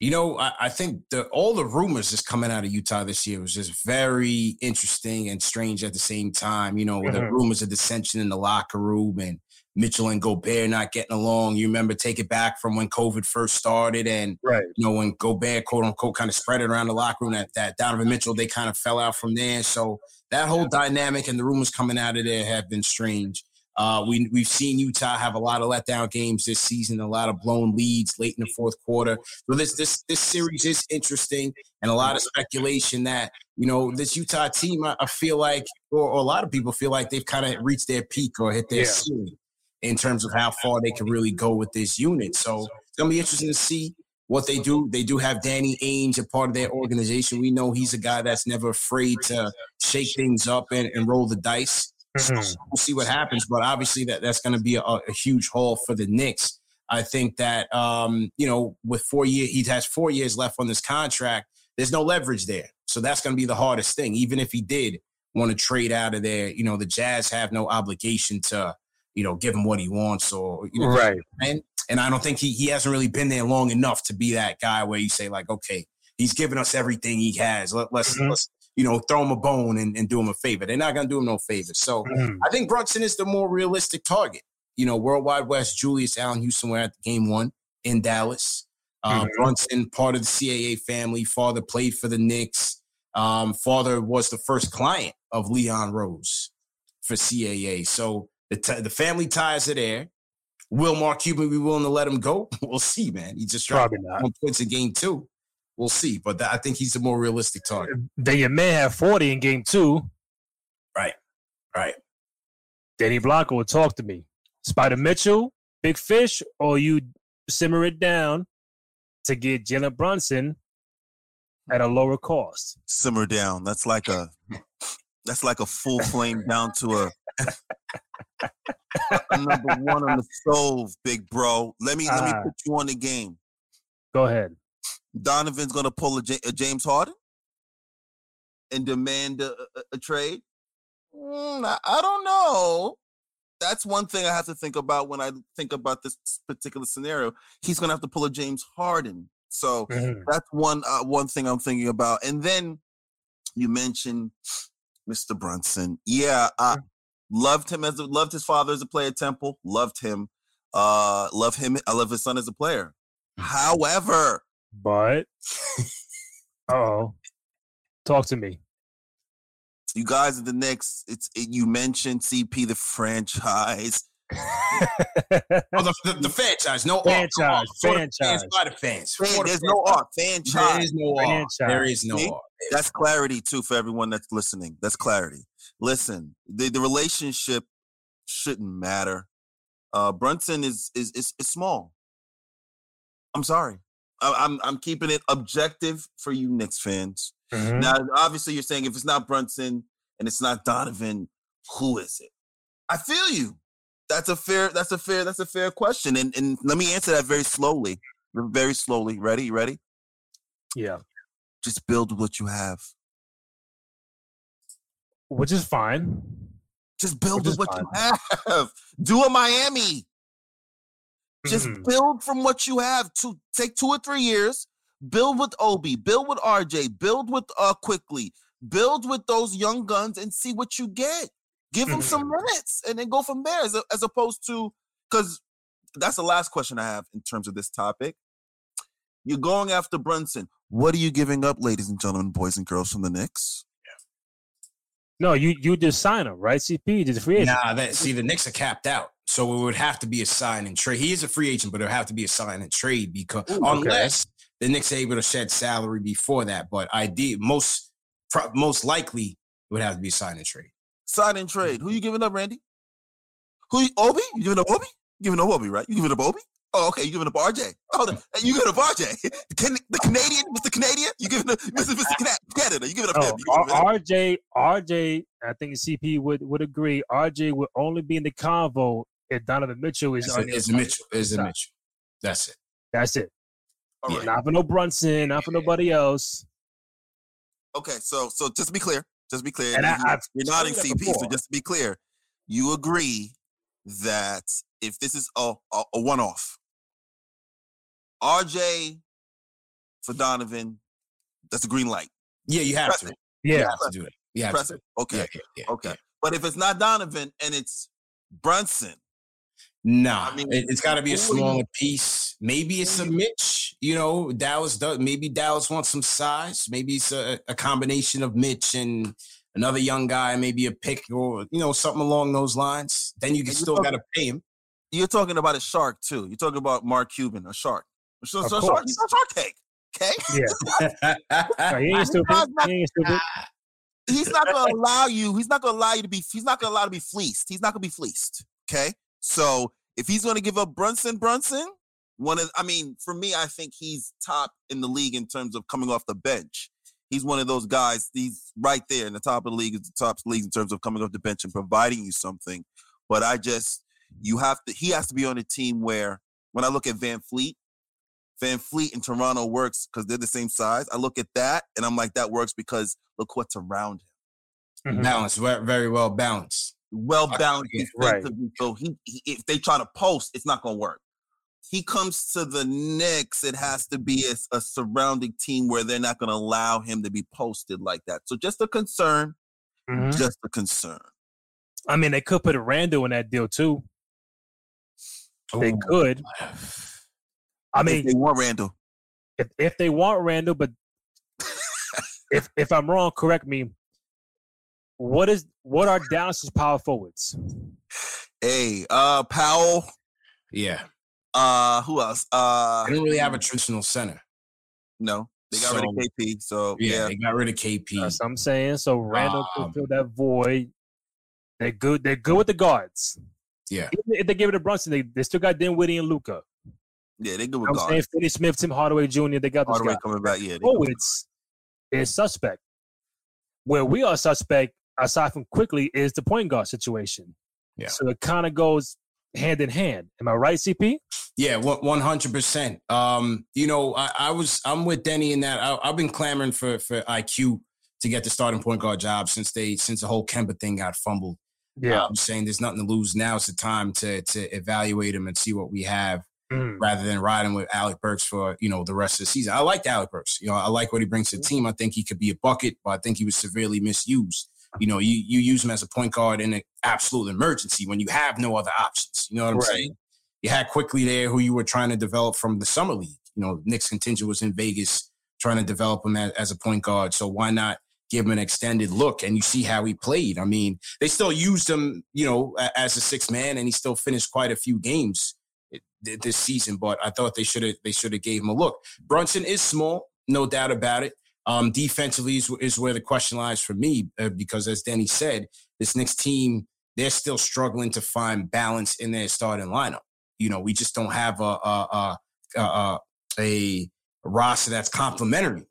You know, I, I think the, all the rumors that's coming out of Utah this year was just very interesting and strange at the same time. You know, mm-hmm. the rumors of dissension in the locker room and Mitchell and Gobert not getting along. You remember, take it back from when COVID first started and, right. you know, when Gobert, quote-unquote, kind of spread it around the locker room, that, that Donovan Mitchell, they kind of fell out from there. So that whole dynamic and the rumors coming out of there have been strange. Uh, we, we've seen Utah have a lot of letdown games this season, a lot of blown leads late in the fourth quarter. So this this this series is interesting and a lot of speculation that, you know, this Utah team, I, I feel like, or, or a lot of people feel like they've kind of reached their peak or hit their yeah. ceiling in terms of how far they can really go with this unit. So it's going to be interesting to see what they do. They do have Danny Ainge a part of their organization. We know he's a guy that's never afraid to shake things up and, and roll the dice. Mm-hmm. So we'll see what happens, but obviously that, that's going to be a, a huge haul for the Knicks. I think that, um, you know, with four years, he has four years left on this contract. There's no leverage there. So that's going to be the hardest thing. Even if he did want to trade out of there, you know, the Jazz have no obligation to, you know, give him what he wants or, you know, right. And, and I don't think he, he hasn't really been there long enough to be that guy where you say like, okay, he's giving us everything he has. Let, let's, mm-hmm. let's, you know, throw him a bone and, and do him a favor. They're not going to do him no favor. So mm-hmm. I think Brunson is the more realistic target. You know, Worldwide West, Julius Allen Houston were at the game one in Dallas. Um, mm-hmm. Brunson, part of the C A A family, father played for the Knicks. Um, father was the first client of Leon Rose for C A A. So The, t- the family ties are there. Will Mark Cuban be willing to let him go? We'll see, man. He just dropped one points in game two. We'll see. But th- I think he's the more realistic target. Then you may have forty in game two. Right. Right. Danny Blanco will talk to me. Spider Mitchell, big fish, or you simmer it down to get Jalen Brunson at a lower cost. Simmer down. That's like a that's like a full flame down to a number one on the stove, big bro. Let me let me uh, put you on the game. Go ahead. Donovan's gonna pull a, J- a James Harden and demand a, a, a trade. Mm, I, I don't know. That's one thing I have to think about when I think about this particular scenario. He's gonna have to pull a James Harden. So mm-hmm. that's one uh, one thing I'm thinking about. And then you mentioned Mister Brunson. Yeah. I, Loved him as a, loved his father as a player. Temple loved him. Uh, love him. I love his son as a player. However, but oh, talk to me. You guys at the Knicks. It's it, you mentioned C P the franchise. oh, the, the, the franchise. No franchise. Franchise. Fans by the fans. Fan, there's no art. Franchise. There is no art. There is no art. That's clarity too for everyone that's listening. That's clarity. Listen, the, the relationship shouldn't matter. Uh, Brunson is is is, is small. I'm sorry. I, I'm I'm keeping it objective for you Knicks fans. Mm-hmm. Now, obviously, you're saying if it's not Brunson and it's not Donovan, who is it? I feel you. That's a fair. That's a fair. That's a fair question. And and let me answer that very slowly. Very slowly. Ready? Ready? Yeah. Just build what you have. Which is fine. Just build with what fun. you have. Do a Miami. Mm-hmm. Just build from what you have. To take two or three years. Build with Obi. Build with R J. Build with uh Quickly. Build with those young guns and see what you get. Give them some minutes and then go from there. As, a, as opposed to, because that's the last question I have in terms of this topic. You're going after Brunson. What are you giving up, ladies and gentlemen, boys and girls from the Knicks? Yeah. No, you you just sign him, right? C P, just free agent. Nah, that, see, the Knicks are capped out. So it would have to be a sign and trade. He is a free agent, but it would have to be a sign and trade because Ooh, unless okay. the Knicks are able to shed salary before that. But I did, most, pro- most likely it would have to be a sign and trade. Sign and trade. Who you giving up, Randy? Who Obi? You giving up Obi? You giving up Obi, right? You giving up Obi? Oh, okay. You giving up R J? Hold on. You giving up R J? The, Can- the Canadian, Mister Canadian? You giving up Mister Canada? You giving up him? Oh, R J? R J? I think C P would, would agree. R J would only be in the convo if Donovan Mitchell is on his Mitchell. Is Mitchell? That's it. That's it. All right. Not for no Brunson. Not for nobody else. Okay. So so just to be clear. Just to be clear, and you, I, you're not in C P, so just to be clear, you agree that if this is a, a, a one-off, R J for Donovan, that's a green light. Yeah, you have Press to. It. Yeah. You have Press to do it. You have Press to. It. Okay. Yeah, yeah, yeah, okay. Yeah. But if it's not Donovan and it's Brunson. Nah, I mean, it's got to be a smaller piece. Maybe it's a Mitch, you know, Dallas does. Maybe Dallas wants some size. Maybe it's a, a combination of Mitch and another young guy, maybe a pick or, you know, something along those lines. Then you can still got to pay him. You're talking about a shark, too. You're talking about Mark Cuban, a shark. So, so a shark. He's on Shark Tank, okay? Yeah. Sorry, he ain't stupid. He ain't stupid. He's not going to allow you. He's not going to allow you to be, he's not going to allow you to be fleeced. He's not going to be fleeced, okay? So if he's going to give up Brunson, Brunson, one of, I mean, for me, I think he's top in the league in terms of coming off the bench. He's one of those guys. He's right there in the top of the league, is the top league in terms of coming off the bench and providing you something. But I just, you have to, he has to be on a team where when I look at Van Fleet, Van Fleet in Toronto works because they're the same size. I look at that and I'm like, that works because look what's around him. Mm-hmm. Balanced, very well balanced. Well balanced, right? So he, he, if they try to post, it's not gonna work. He comes to the Knicks, it has to be a, a surrounding team where they're not gonna allow him to be posted like that. So just a concern, mm-hmm. just a concern. I mean, they could put a Randall in that deal too. Oh, they could. I mean, if they want Randall. If if they want Randall, but if if I'm wrong, correct me. What is what are Dallas's power forwards? Hey, uh, Powell. Yeah. Uh, who else? Uh, they don't really have a traditional center. No, they got so, rid of K P. So yeah, yeah, they got rid of K P. That's what I'm saying. So Randall um, can fill that void. They're good. They're good with the guards. Yeah. Even if they give it to Brunson, they, they still got Dinwiddie and Luka. Yeah, they good with guards. I'm saying Finney Smith, Tim Hardaway Junior They got those Hardaway guys coming back. Yeah, forwards is suspect. Where we are suspect. Aside from Quickly is the point guard situation. Yeah. So it kind of goes hand in hand. Am I right, C P? Yeah, one hundred percent. Um, you know, I, I was I'm with Denny in that I, I've been clamoring for for I Q to get the starting point guard job since they since the whole Kemba thing got fumbled. Yeah, I'm saying there's nothing to lose. Now's the time to to evaluate him and see what we have mm. rather than riding with Alec Burks for you know the rest of the season. I liked Alec Burks. You know, I like what he brings to the team. I think he could be a bucket, but I think he was severely misused. You know, you, you use him as a point guard in an absolute emergency when you have no other options. You know what I'm right. saying? You had Quickly there who you were trying to develop from the summer league. You know, Knicks contingent was in Vegas trying to develop him as, as a point guard. So why not give him an extended look and you see how he played? I mean, they still used him, you know, as a sixth man and he still finished quite a few games this season. But I thought they should have they should have gave him a look. Brunson is small, no doubt about it. Um, defensively is, is where the question lies for me uh, because, as Denny said, this Knicks team, they're still struggling to find balance in their starting lineup. You know, we just don't have a a, a, a, a roster that's complementary.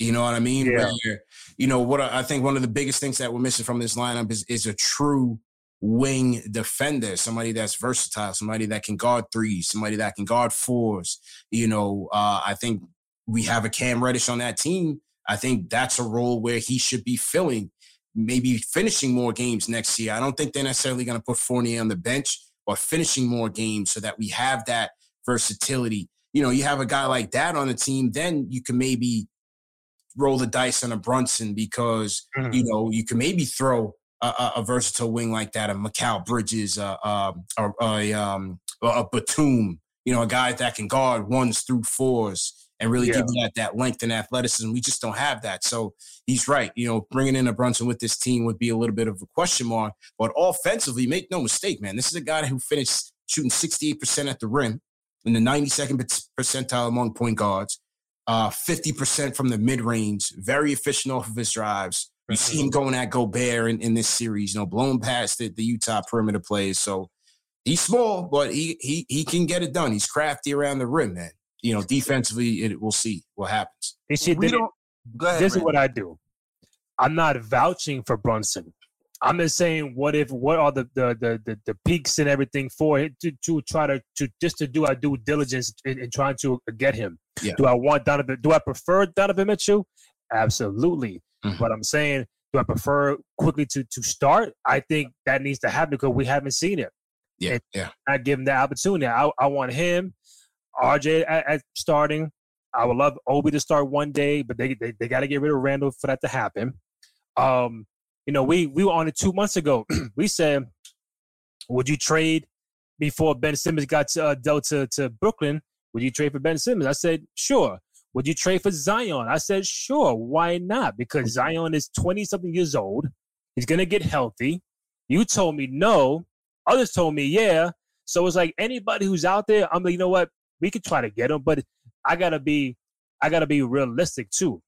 You know what I mean? Yeah. Where, you know, what I, I think one of the biggest things that we're missing from this lineup is, is a true wing defender, somebody that's versatile, somebody that can guard threes, somebody that can guard fours. You know, uh, I think we have a Cam Reddish on that team. I think that's a role where he should be filling. maybe finishing more games next year. I don't think they're necessarily going to put Fournier on the bench or finishing more games so that we have that versatility. You know, you have a guy like that on the team, then you can maybe roll the dice on a Brunson because, mm-hmm. you know, you can maybe throw a, a versatile wing like that, a Mikal Bridges, a, a, a, um, a Batum, you know, a guy that can guard ones through fours and really yeah. give you that, that length and athleticism. We just don't have that. So he's right. You know, bringing in a Brunson with this team would be a little bit of a question mark. But offensively, make no mistake, man, this is a guy who finished shooting sixty-eight percent at the rim in the ninety-second percentile among point guards, uh, fifty percent from the mid-range, very efficient off of his drives. You see him going at Gobert in, in this series, you know, blowing past the, the Utah perimeter plays. So he's small, but he he he can get it done. He's crafty around the rim, man. You know, defensively, it, we'll see what happens. They should, they, don't, go ahead, this Randy. Is what I do. I'm not vouching for Brunson. I'm just saying, what if? What are the the the the, the peaks and everything for it to, to try to to just to do our due diligence in, in trying to get him? Yeah. Do I want Donovan? Do I prefer Donovan Mitchell? Absolutely. Mm-hmm. But I'm saying, do I prefer quickly to to start? I think that needs to happen because we haven't seen it. Yeah, and yeah. I give him the opportunity. I I want him, R J at, at starting. I would love Obi to start one day, but they they, they got to get rid of Randall for that to happen. Um, you know, we we were on it two months ago. We said, would you trade before Ben Simmons got to, uh, dealt to to Brooklyn? Would you trade for Ben Simmons? I said, sure. Would you trade for Zion? I said, sure, why not? Because Zion is twenty-something years old. He's going to get healthy. You told me no. Others told me yeah. So it's like anybody who's out there, I'm like, you know what? We could try to get him, but I got to be I gotta be realistic, too.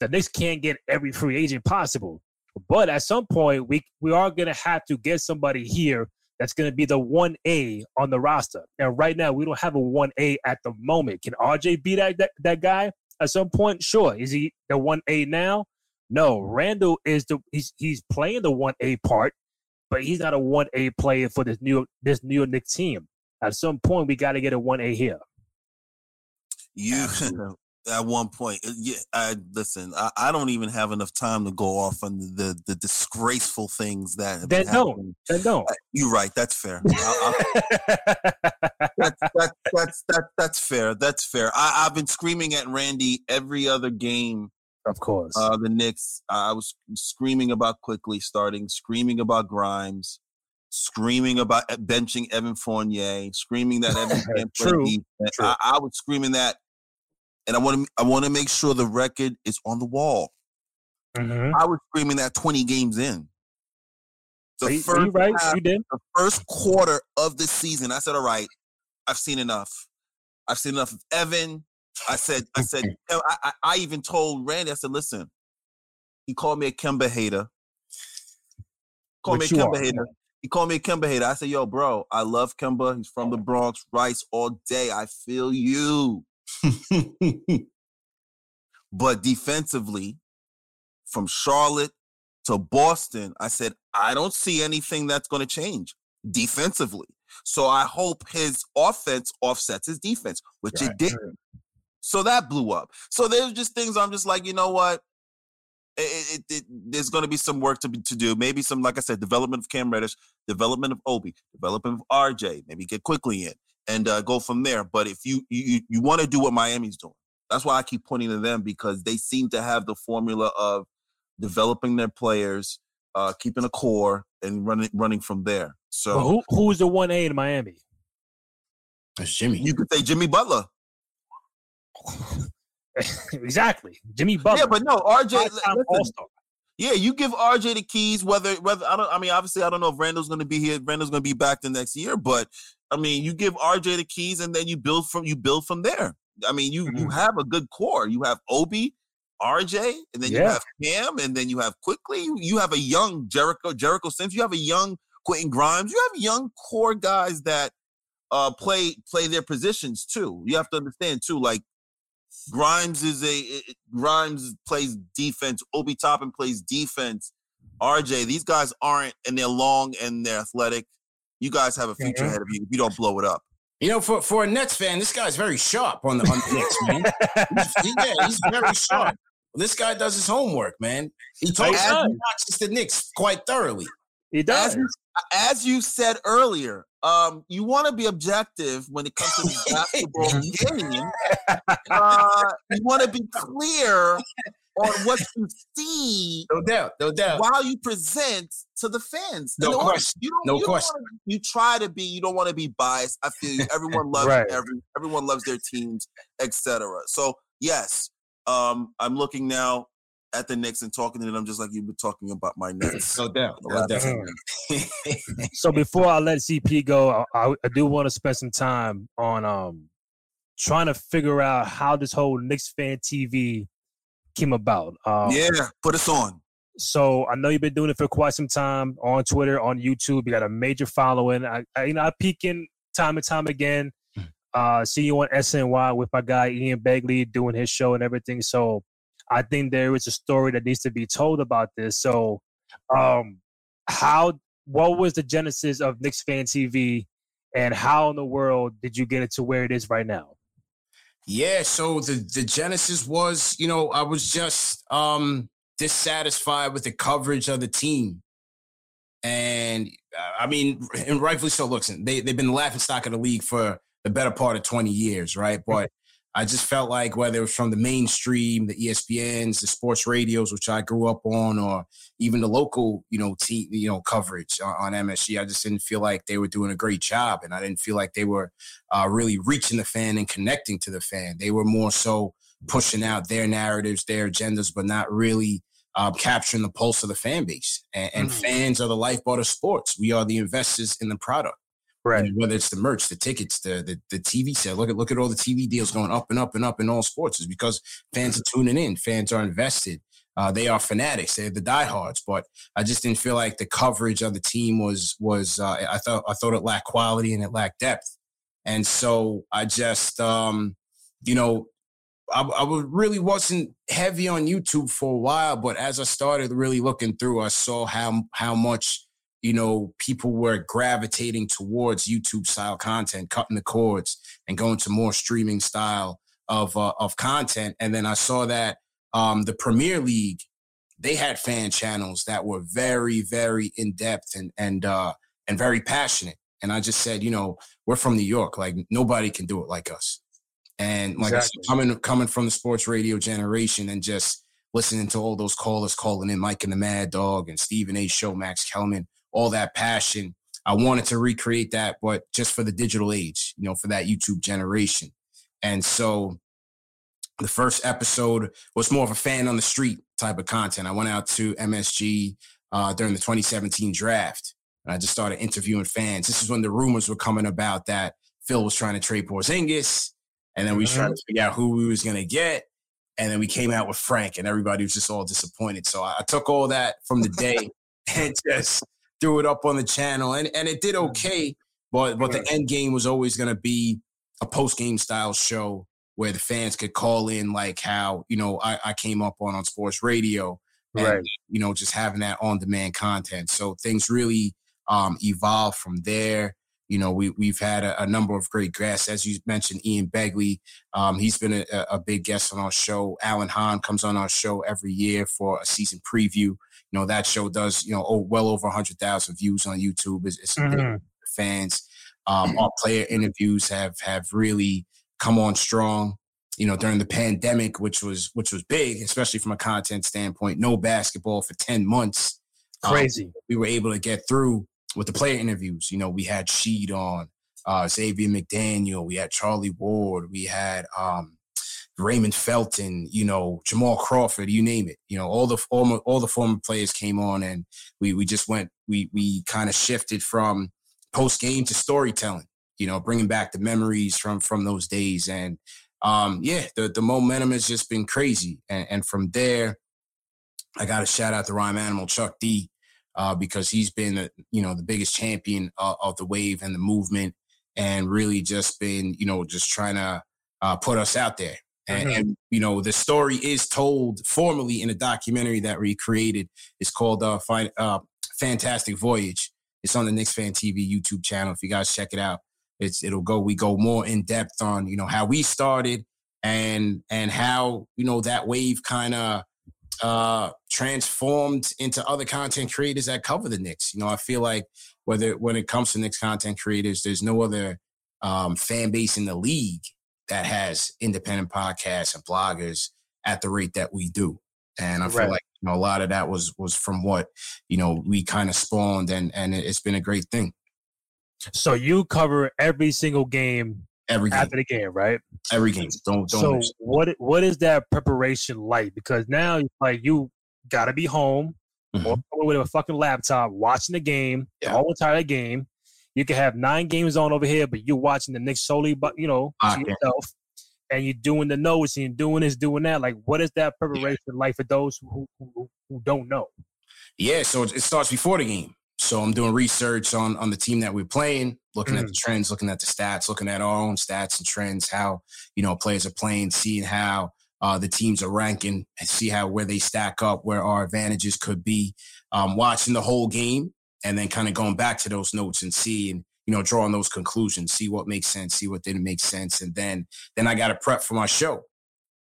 The Knicks can't get every free agent possible. But at some point, we, we are going to have to get somebody here that's going to be the one A on the roster. And right now, we don't have a one A at the moment. Can R J be that, that, that guy at some point? Sure. Is he the one A now? No. Randall is the he's he's playing the one A part, but he's not a one A player for this New York, this New York Knicks team. At some point, we got to get a one A here. Yeah. At one point, yeah. I listen. I, I don't even have enough time to go off on the the, the disgraceful things that have that don't that don't. You're right. That's fair. I, I, that's, that's that's that's that's fair. That's fair. I, I've been screaming at Randy every other game. Of course, uh, the Knicks. I was screaming about Quickly starting, screaming about Grimes, screaming about benching Evan Fournier, screaming that Evan can't True. play defense. True. I, I was screaming that. And I want to I want to make sure the record is on the wall. Mm-hmm. I was screaming that twenty games in. The are you, first are you right? half, you did? The first quarter of the season, I said, all right, I've seen enough. I've seen enough of Evan. I said, I said, I, I, I even told Randy, I said, listen, he called me a Kemba hater. Called Which me a Kemba are. hater. He called me a Kemba hater. I said, yo, bro, I love Kemba. He's from the Bronx, Rice all day. I feel you. But defensively, from Charlotte to Boston, I said, I don't see anything that's going to change defensively. So I hope his offense offsets his defense, which right. it did. So that blew up. So there's just things I'm just like, you know what? It, it, it, there's going to be some work to, be, to do. Maybe some, like I said, development of Cam Reddish, development of Obi, development of R J, maybe get Quickly in. And uh, go from there. But if you you, you want to do what Miami's doing, that's why I keep pointing to them because they seem to have the formula of developing their players, uh, keeping a core, and running running from there. So well, who who is the one A in Miami? That's Jimmy. You could say Jimmy Butler. Exactly, Jimmy Butler. Yeah, but no, R J. All-star. Yeah, you give R J the keys. Whether whether I don't. I mean, obviously, I don't know if Randall's going to be here. Randall's going to be back the next year, but. I mean, you give R J the keys, and then you build from you build from there. I mean, you, mm-hmm. you have a good core. You have Obi, R J, and then yeah. you have Cam, and then you have Quickly. You, you have a young Jericho Jericho Sims. You have a young Quentin Grimes. You have young core guys that uh, play play their positions too. You have to understand too. Like Grimes is a it, Grimes plays defense. Obi Toppin plays defense. R J. These guys aren't, and they're long and they're athletic. You guys have a future ahead of you if you don't blow it up. You know, for, for a Nets fan, this guy's very sharp on the on the Knicks, man. He's, he, yeah, he's very sharp. This guy does his homework, man. He talks the Knicks quite thoroughly. He does. As you, as you said earlier, um, you want to be objective when it comes to the basketball game. Uh, you want to be clear on what you see, no doubt, no doubt, while you present to the fans. No question. You don't, no you question. Don't wanna, you try to be. You don't want to be biased. I feel you. Everyone loves right. every. Everyone loves their teams, et cetera. So yes, um, I'm looking now at the Knicks and talking to them, just like you've been talking about my Knicks. No doubt. No doubt. So before I let C P go, I, I do want to spend some time on um trying to figure out how this whole Knicks Fan T V came about. Um, yeah, put us on. So I know you've been doing it for quite some time on Twitter, on YouTube. You got a major following. I, I you know, I peek in time and time again. Uh, see you on S N Y with my guy Ian Begley doing his show and everything. So I think there is a story that needs to be told about this. So, um, how? What was the genesis of Knicks Fan T V, and how in the world did you get it to where it is right now? Yeah, so the, the genesis was, you know, I was just um, dissatisfied with the coverage of the team. And, uh, I mean, and rightfully so. Listen, they, they've been the laughingstock of the league for the better part of twenty years, right? But I just felt like whether it was from the mainstream, the E S P Ns, the sports radios, which I grew up on, or even the local, you know, te- you know, coverage on, on M S G, I just didn't feel like they were doing a great job, and I didn't feel like they were uh, really reaching the fan and connecting to the fan. They were more so pushing out their narratives, their agendas, but not really uh, capturing the pulse of the fan base. And, and mm-hmm. fans are the lifeblood of sports. We are the investors in the product. Right. And whether it's the merch, the tickets, the, the the T V set. Look at look at all the T V deals going up and up and up in all sports. It's because fans are tuning in. Fans are invested. Uh, they are fanatics. They're the diehards. But I just didn't feel like the coverage of the team was was. Uh, I thought I thought it lacked quality and it lacked depth. And so I just um, you know I, I really wasn't heavy on YouTube for a while. But as I started really looking through, I saw how how much. You know, people were gravitating towards YouTube-style content, cutting the cords and going to more streaming style of uh, of content. And then I saw that um, the Premier League, they had fan channels that were very, very in-depth and and uh, and very passionate. And I just said, you know, we're from New York. Like, nobody can do it like us. And like exactly. I said, coming, coming from the sports radio generation and just listening to all those callers calling in, Mike and the Mad Dog and Stephen A. Show, Max Kellerman, all that passion. I wanted to recreate that, but just for the digital age, you know, for that YouTube generation. And so the first episode was more of a fan on the street type of content. I went out to M S G uh, during the twenty seventeen draft, and I just started interviewing fans. This is when the rumors were coming about that Phil was trying to trade Porzingis, and then we mm-hmm. tried to figure out who we was going to get. And then we came out with Frank, and everybody was just all disappointed. So I, I took all that from the day and just threw it up on the channel, and, and it did okay, but but the end game was always going to be a post-game style show where the fans could call in, like how, you know, I, I came up on on sports radio, and, right. you know, just having that on-demand content. So things really um, evolved from there. You know, we, we've had a, a number of great guests. As you mentioned, Ian Begley, um, he's been a, a big guest on our show. Alan Hahn comes on our show every year for a season preview. You know, that show does, you know, oh, well over one hundred thousand views on YouTube. It's, it's mm-hmm. fans. Um, mm-hmm. Our player interviews have have really come on strong, you know, during the pandemic, which was which was big, especially from a content standpoint. No basketball for ten months. Crazy. Um, we were able to get through with the player interviews. You know, we had Sheed on, uh, Xavier McDaniel. We had Charlie Ward. We had um, Raymond Felton, you know, Jamal Crawford, you name it. You know, all the all, all the former players came on, and we we just went, we we kind of shifted from post-game to storytelling, you know, bringing back the memories from from those days. And, um, yeah, the, the momentum has just been crazy. And, and from there, I got to shout out the Rhyme Animal, Chuck D, uh, because he's been, a, you know, the biggest champion of, of the wave and the movement, and really just been, you know, just trying to uh, put us out there. And, and, you know, the story is told formally in a documentary that we created. It's called uh, Fin- uh, Fantastic Voyage. It's on the Knicks Fan T V YouTube channel. If you guys check it out, it's it'll go. We go more in depth on, you know, how we started, and and how, you know, that wave kind of uh, transformed into other content creators that cover the Knicks. You know, I feel like whether when it comes to Knicks content creators, there's no other um, fan base in the league that has independent podcasts and bloggers at the rate that we do. And I feel right. like, you know, a lot of that was was from what, you know, we kind of spawned, and and it's been a great thing. So you cover every single game, every game. After the game, right? Every game. Don't don't. So miss. what what is that preparation like? Because now, like, you gotta be home mm-hmm. or with a fucking laptop watching the game, yeah. the whole entire game. You can have nine games on over here, but you're watching the Knicks solely, but you know, to okay. yourself. And you're doing the notes and doing this, doing that. Like, what is that preparation yeah. like for those who, who who don't know? Yeah, so it starts before the game. So I'm doing research on, on the team that we're playing, looking mm. at the trends, looking at the stats, looking at our own stats and trends, how, you know, players are playing, seeing how uh, the teams are ranking, and see how where they stack up, where our advantages could be. Um, watching the whole game and then kind of going back to those notes and seeing, you know, drawing those conclusions, see what makes sense, see what didn't make sense. And then, then I got to prep for my show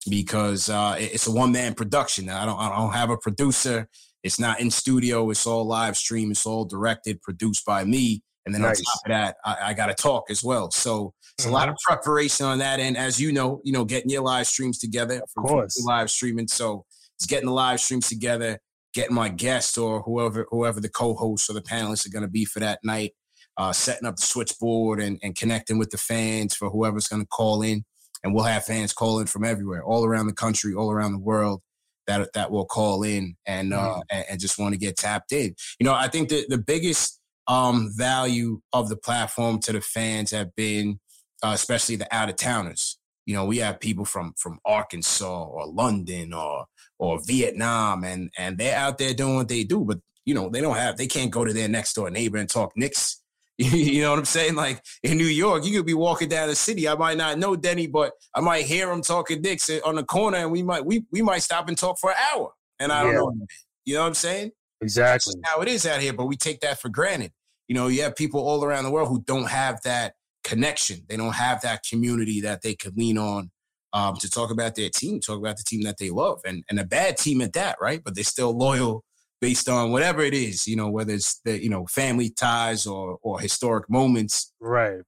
because uh, it's a one man production. I don't, I don't have a producer. It's not in studio. It's all live stream. It's all directed, produced by me. And then nice. on top of that, I, I got to talk as well. So it's mm-hmm. a lot of preparation on that. And as you know, you know, getting your live streams together, of course, live streaming. So it's getting the live streams together, getting my guests or whoever, whoever the co-hosts or the panelists are going to be for that night. Uh, setting up the switchboard and, and connecting with the fans for whoever's going to call in. And we'll have fans call in from everywhere, all around the country, all around the world that that will call in and uh, and, and just want to get tapped in. You know, I think that the biggest um, value of the platform to the fans have been, uh, especially the out-of-towners. You know, we have people from from Arkansas or London or or Vietnam, and and they're out there doing what they do, but, you know, they don't have, they can't go to their next-door neighbor and talk Knicks. You know what I'm saying? Like, in New York, you could be walking down the city. I might not know Denny, but I might hear him talking Knicks on the corner, and we might we we might stop and talk for an hour, and I don't yeah. know him. You know what I'm saying? Exactly. That's how it is out here, but we take that for granted. You know, you have people all around the world who don't have that connection. They don't have that community that they could lean on um, to talk about their team, talk about the team that they love, and and a bad team at that, right? But they're still loyal. Based on whatever it is, you know, whether it's the, you know, family ties or or historic moments. Right.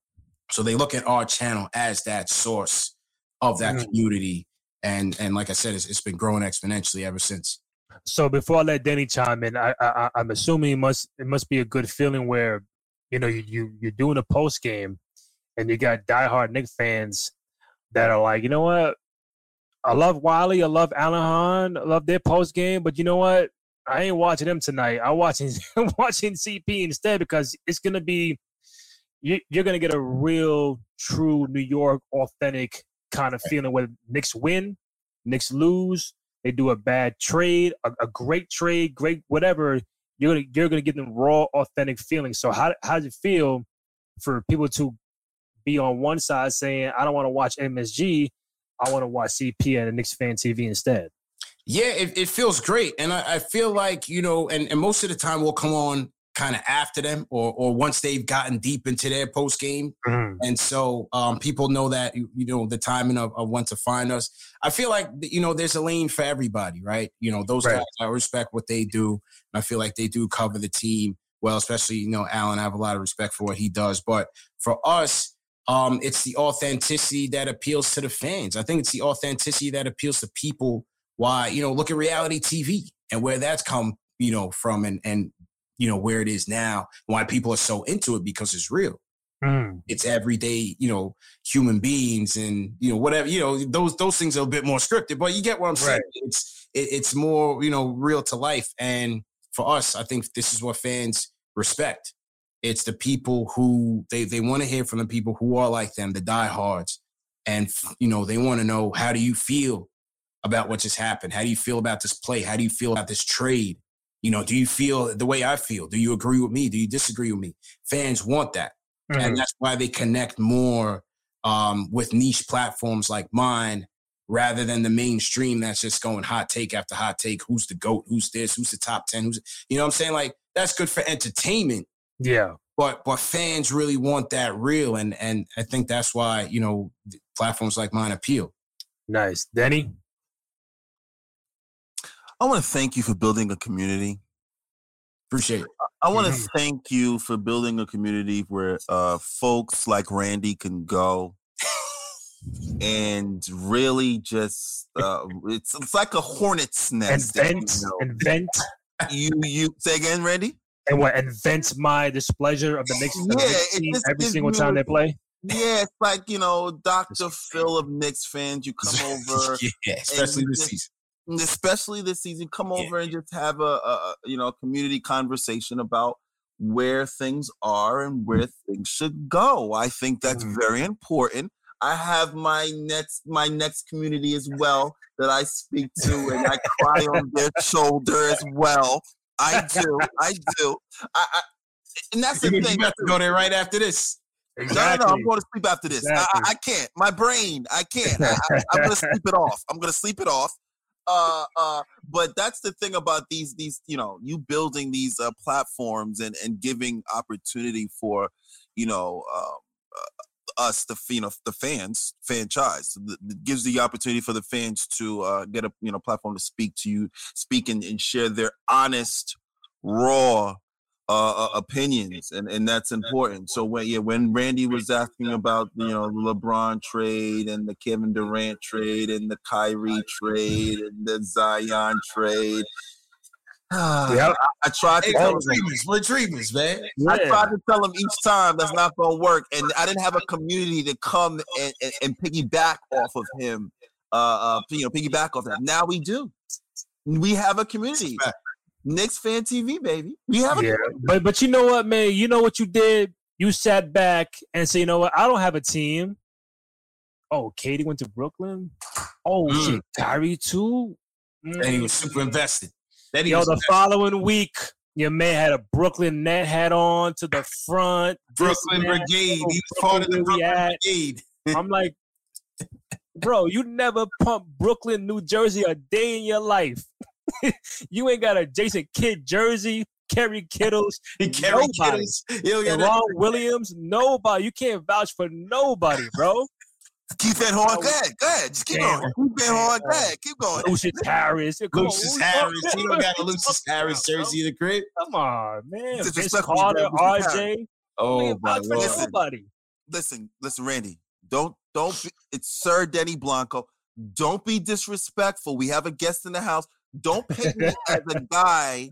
So they look at our channel as that source of that mm-hmm. community. And and like I said, it's, it's been growing exponentially ever since. So before I let Denny chime in, I, I, I'm assuming it must it must be a good feeling where, you know, you, you, you're doing a post game and you got diehard Knicks fans that are like, you know what? I love Wiley. I love Allen Hahn. I love their post game. But you know what? I ain't watching them tonight. I'm watching I'm watching C P instead because it's going to be, you, you're going to get a real, true New York, authentic kind of feeling where Knicks win, Knicks lose, they do a bad trade, a, a great trade, great whatever. You're going you're gonna to get them raw, authentic feelings. So how, how does it feel for people to be on one side saying, I don't want to watch M S G, I want to watch C P and the Knicks Fan T V instead? Yeah, it, it feels great. And I, I feel like, you know, and, and most of the time we'll come on kind of after them or or once they've gotten deep into their post game. Mm-hmm. And so um, people know that, you know, the timing of, of when to find us. I feel like, you know, there's a lane for everybody, right? You know, those right. guys, I respect what they do. And I feel like they do cover the team well, especially, you know, Allen, I have a lot of respect for what he does. But for us, um, it's the authenticity that appeals to the fans. I think it's the authenticity that appeals to people. Why, you know, look at reality T V and where that's come, you know, from and, and you know, where it is now, why people are so into it because it's real. Mm. It's everyday, you know, human beings and, you know, whatever, you know, those those things are a bit more scripted, but you get what I'm saying. Right. It's it, it's more, you know, real to life. And for us, I think this is what fans respect. It's the people who they, they want to hear from the people who are like them, the diehards. And, you know, they want to know, how do you feel about what just happened? How do you feel about this play? How do you feel about this trade? You know, do you feel the way I feel? Do you agree with me? Do you disagree with me? Fans want that. Mm-hmm. And that's why they connect more um, with niche platforms like mine rather than the mainstream that's just going hot take after hot take. Who's the GOAT? Who's this? Who's the top ten? Who's, you know what I'm saying? Like, that's good for entertainment. Yeah. But but fans really want that real. And, and I think that's why, you know, platforms like mine appeal. Nice. Denny? I want to thank you for building a community. Appreciate it. I want to mm-hmm. thank you for building a community where uh, folks like Randy can go and really just, uh, it's, it's like a hornet's nest. And vent, you know. and vent. You, you, say again, Randy? And what, and vent my displeasure of the Knicks yeah, the Knicks just, every single time they play? Yeah, it's like, you know, Doctor Phil of Knicks fans, you come over. Yeah, especially this just, season. Especially this season, come over yeah. and just have a, a, you know, community conversation about where things are and where things should go. I think that's mm-hmm. very important. I have my next, my next community as well that I speak to, and I cry on their shoulder as well. I do, I do. I, I and that's the you thing. You have to go there right after this. Exactly. No, no, no, I'm going to sleep after this. Exactly. I, I can't. My brain, I can't. I, I, I'm going to sleep it off. I'm going to sleep it off. Uh, uh, but that's the thing about these, these, you know, you building these uh, platforms and, and giving opportunity for, you know, uh, uh, us, the, you know, the fans, franchise, it gives the opportunity for the fans to uh, get a, you know, platform to speak to you, speak and, and share their honest, raw uh, uh, opinions. And, and that's important. So when, yeah, when Randy was asking about, you know, LeBron trade and the Kevin Durant trade and the Kyrie trade and the Zion trade, yeah, I, I tried to hey, tell him. We're dreamers, man. Yeah. I tried to tell him each time that's not going to work. And I didn't have a community to come and, and, and piggyback off of him, uh, uh, you know, piggyback off that. Now we do. We have a community. Knicks Fan T V, baby. We have a yeah. But but you know what, man? You know what you did? You sat back and said, you know what? I don't have a team. Oh, Katie went to Brooklyn. Oh, mm. shit, Kyrie too. Mm. And he was super invested. Then he Yo, was the invested. Following week, your man had a Brooklyn net hat on to the front. Brooklyn Brigade. He was part of the Brooklyn Brigade. I'm like, bro, you never pump Brooklyn, New Jersey a day in your life. You ain't got a Jason Kidd jersey, Kerry Kittles, Kerry Kittles, Ron Williams, nobody. You can't vouch for nobody, bro. Keep that hard. Go ahead, go ahead. Just keep Damn. going. Keep that hard. Go ahead. Keep going. Lucius Harris. Lucius Harris. You don't got a Lucius Harris jersey in the crib. Come on, man. Vince Carter, R J. Oh, my Lord. Nobody. Listen, listen, Randy. Don't, don't. Be, it's Sir Denny Blanco. Don't be disrespectful. We have a guest in the house. Don't pick me as a guy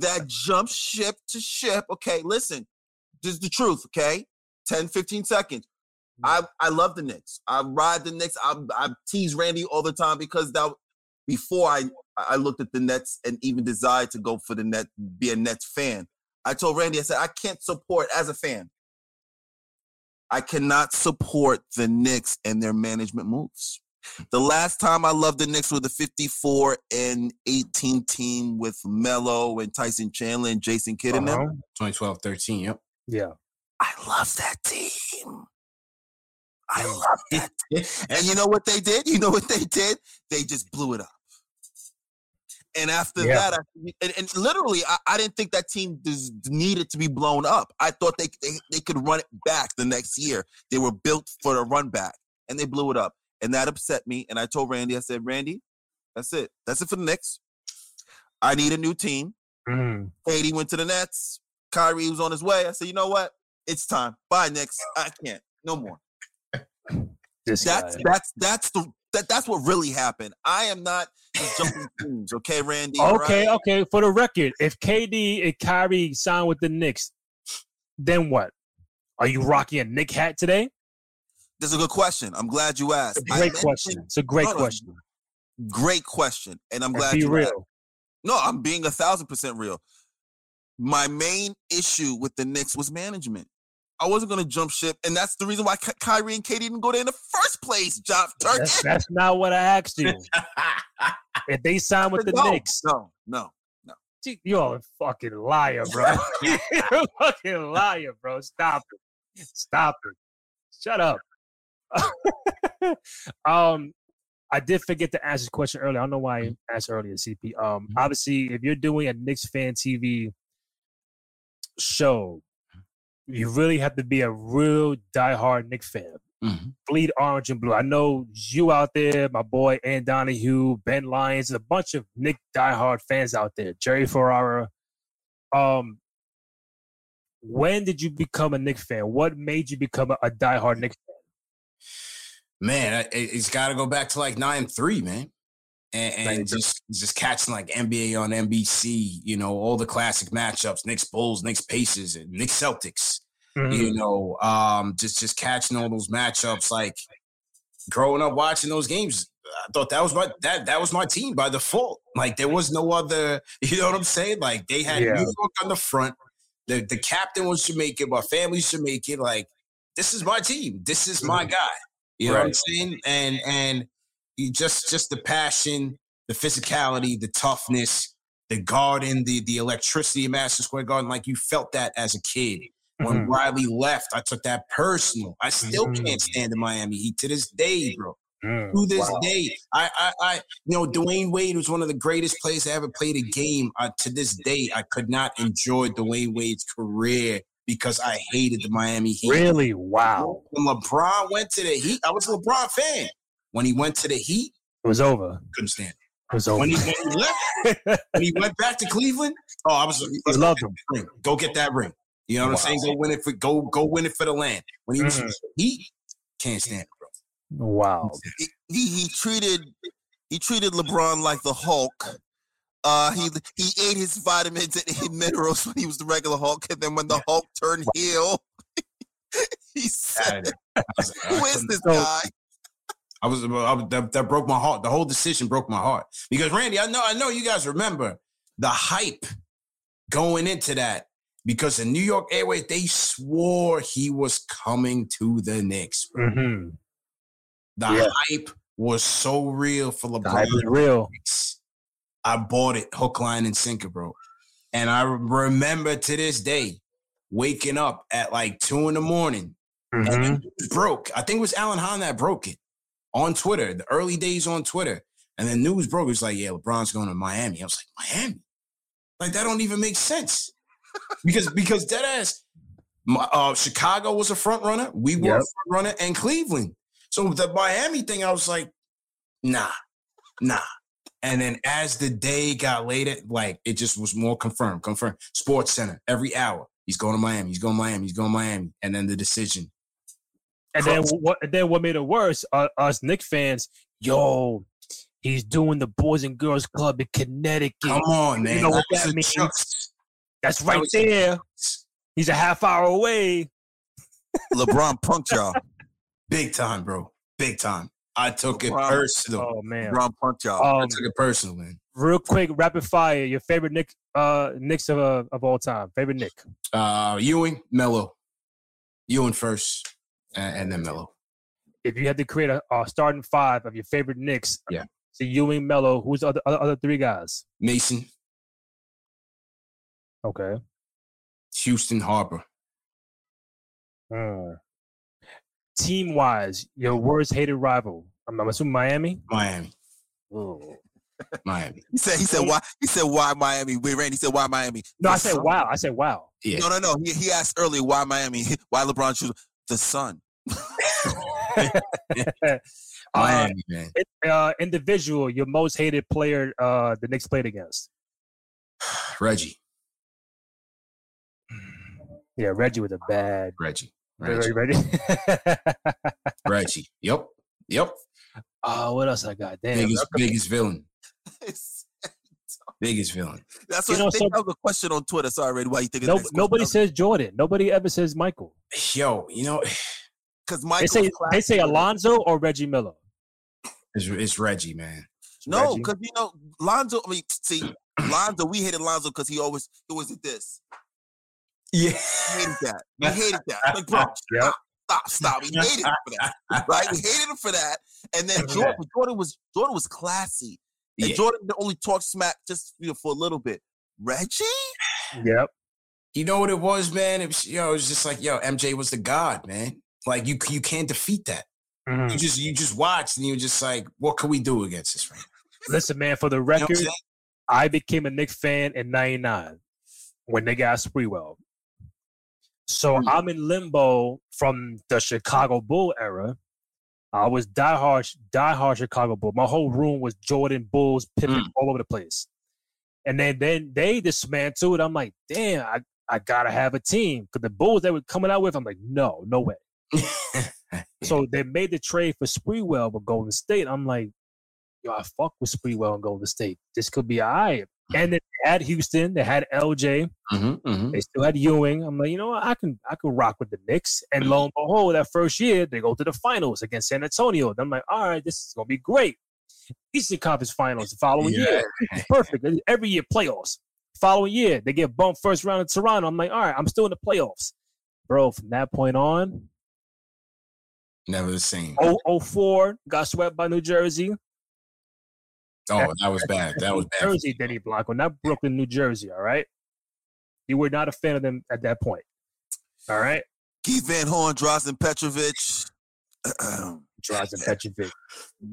that jumps ship to ship. Okay, listen, this is the truth, okay? ten, fifteen seconds. I, I love the Knicks. I ride the Knicks. I, I tease Randy all the time because that before I, I looked at the Nets and even desired to go for the Nets, be a Nets fan, I told Randy, I said, I can't support as a fan. I cannot support the Knicks and their management moves. The last time I loved the Knicks were the fifty-four and eighteen team with Melo and Tyson Chandler and Jason Kidd in them. twenty twelve thirteen, yep. Yeah. I love that team. I love that team. And you know what they did? You know what they did? They just blew it up. And after yeah. that, I, and, and literally, I, I didn't think that team des- needed to be blown up. I thought they, they they could run it back the next year. They were built for the run back, and they blew it up. And that upset me. And I told Randy, I said, Randy, that's it. That's it for the Knicks. I need a new team. Mm. Katie went to the Nets. Kyrie was on his way. I said, you know what? It's time. Bye, Knicks. I can't. No more. This that's guy. that's that's the that, that's what really happened. I am not jumping teams, okay, Randy? Okay, right? okay. For the record, if K D and Kyrie sign with the Knicks, then what? Are you rocking a Knick hat today? That's a good question. I'm glad you asked. It's a great question. It's a great no, no, question. Great question. And I'm and glad be you real. Asked. No, I'm being a thousand percent real. My main issue with the Knicks was management. I wasn't going to jump ship. And that's the reason why Ky- Kyrie and Katie didn't go there in the first place, Josh Turkett. That's, that's not what I asked you. If they sign with the no, Knicks. No, no, no. You're a fucking liar, bro. You're a fucking liar, bro. Stop it. Stop it. Shut up. um, I did forget to ask this question earlier. I don't know why I asked earlier, C P. Um, obviously, if you're doing a Knicks Fan T V show, you really have to be a real diehard Knicks fan. Mm-hmm. Bleed orange and blue. I know you out there, my boy, Ann Donahue, Ben Lyons, a bunch of Knick diehard fans out there, Jerry Ferrara. Um, when did you become a Knick fan? What made you become a, a diehard Knick fan? Man, it's got to go back to like nine three, man. And, and just, just catching like N B A on N B C, you know, all the classic matchups, Knicks Bulls, Knicks Pacers, and Knicks Celtics, mm-hmm. you know, um, just, just catching all those matchups. Like growing up watching those games, I thought that was my, that, that was my team by default. Like there was no other, you know what I'm saying? Like they had yeah. New York on the front. The, the captain was Jamaican, my family's Jamaican. Like, this is my team. This is my guy. You right. know what I'm saying? And, and, You just, just the passion, the physicality, the toughness, the garden, the the electricity of Madison Square Garden. Like you felt that as a kid. Mm-hmm. When Riley left, I took that personal. I still mm-hmm. can't stand the Miami Heat to this day, bro. Mm, to this wow. day, I, I, I, you know, Dwayne Wade was one of the greatest players I ever played a game. Uh, to this day, I could not enjoy Dwayne Wade's career because I hated the Miami Heat. Really? Wow. When LeBron went to the Heat, I was a LeBron fan. When he went to the Heat, it was over. Couldn't stand it. It was over. When he, when he left, when he went back to Cleveland, oh, I was. I loved him. Go get that ring. You know what wow. I'm saying? Go win it for go go win it for the land. When he was mm. Heat, can't stand it, bro. Wow. He, he he treated he treated LeBron like the Hulk. Uh, he he ate his vitamins and his minerals when he was the regular Hulk, and then when the Hulk turned heel, he said, "Who is this guy?" I was, I was that, that broke my heart. The whole decision broke my heart because Randy, I know, I know you guys remember the hype going into that because the New York Airways, they swore he was coming to the Knicks. Mm-hmm. The yeah. hype was so real for LeBron. The hype was real. I bought it hook, line, and sinker, bro. And I remember to this day waking up at like two in the morning mm-hmm. and it broke. I think it was Alan Hahn that broke it. On Twitter, the early days on Twitter. And then news broke. It was like, yeah, LeBron's going to Miami. I was like, Miami? Like, that don't even make sense. because because deadass, uh, Chicago was a front runner. We were yep. a front runner. And Cleveland. So the Miami thing, I was like, nah, nah. And then as the day got later, like, it just was more confirmed, confirmed. Sports Center, every hour. He's going to Miami. He's going to Miami. He's going to Miami. And then the decision. And then what? And then what made it worse? Uh, us Knicks fans, yo, he's doing the Boys and Girls Club in Connecticut. Come on, man! You know that what that means? Just, That's right that there. Just. He's a half hour away. LeBron punked y'all, big time, bro, big time. I took LeBron, it personal. Oh man, LeBron punked y'all. Um, I took it personal, man. Real quick, rapid fire. Your favorite Knicks, uh, Knicks of uh, of all time. Favorite Knick? Uh, Ewing, Melo. Ewing first. And then Melo. If you had to create a, a starting five of your favorite Knicks, yeah. So Ewing, Melo, who's the other, other, other three guys? Mason. Okay. Houston Harbor. Mm. Team-wise, your worst hated rival? I'm, I'm assuming Miami? Miami. Ooh. Miami. He said, he said, why? He said, why Miami? We ran. He said, why Miami? No, I said, wow. I said, wow. Yeah. No, no, no. He, he asked earlier, why Miami? Why LeBron choose? The sun. uh, uh, individual, your most hated player uh, the Knicks played against? Reggie. Yeah, Reggie was a bad. Reggie. Reggie. Reggie. Reggie. Yep. Yep. Oh, uh, what else I got? Damn. Biggest, biggest villain. Biggest villain. That's what you know, so, that was a question on Twitter. Sorry, Red, why you think no, nobody says Jordan? Nobody ever says Michael. Yo, you know, because Michael. They say, they say Alonzo or Reggie Miller. It's, it's Reggie, man. It's no, because you know Lonzo. I mean, see, Lonzo. We hated Lonzo because he always it was this. Yeah, we hated that. We hated that. Like, bro, yeah. Stop, stop. We hated him for that. Right? We hated him for that. And then Jordan, Jordan was Jordan was classy. And yeah. Jordan only talked smack just you know, for a little bit. Reggie? Yep. You know what it was, man? It was, you know, it was just like, yo, M J was the god, man. Like, you you can't defeat that. Mm-hmm. You just you just watched and you were just like, what can we do against this man? Listen, man, for the record, you know I became a Knicks fan in ninety-nine when they got Sprewell. So mm-hmm. I'm in limbo from the Chicago Bull era. I was diehard, diehard Chicago Bull. My whole room was Jordan, Bulls, Pippen, mm. all over the place. And then, then they dismantled. I'm like, damn, I, I gotta have a team. Because the Bulls they were coming out with, I'm like, no, no way. So they made the trade for Sprewell with Golden State. I'm like, yo, I fuck with Sprewell and Golden State. This could be all right. And then they had Houston. They had L J. Mm-hmm, mm-hmm. They still had Ewing. I'm like, you know what? I can, I can rock with the Knicks. And lo and behold, that first year, they go to the finals against San Antonio. And I'm like, all right, this is going to be great. Eastern Conference Finals the following yeah. year. It's perfect. Every year, playoffs. Following year, they get bumped first round in Toronto. I'm like, all right, I'm still in the playoffs. Bro, from that point on. Never the same. oh four, got swept by New Jersey. Oh, that, that was bad. That was bad. New Jersey, Denny Blanco, not Brooklyn, New Jersey, all right? You were not a fan of them at that point, all right? Keith Van Horn, Drazen Petrovic. Drazen Petrovic.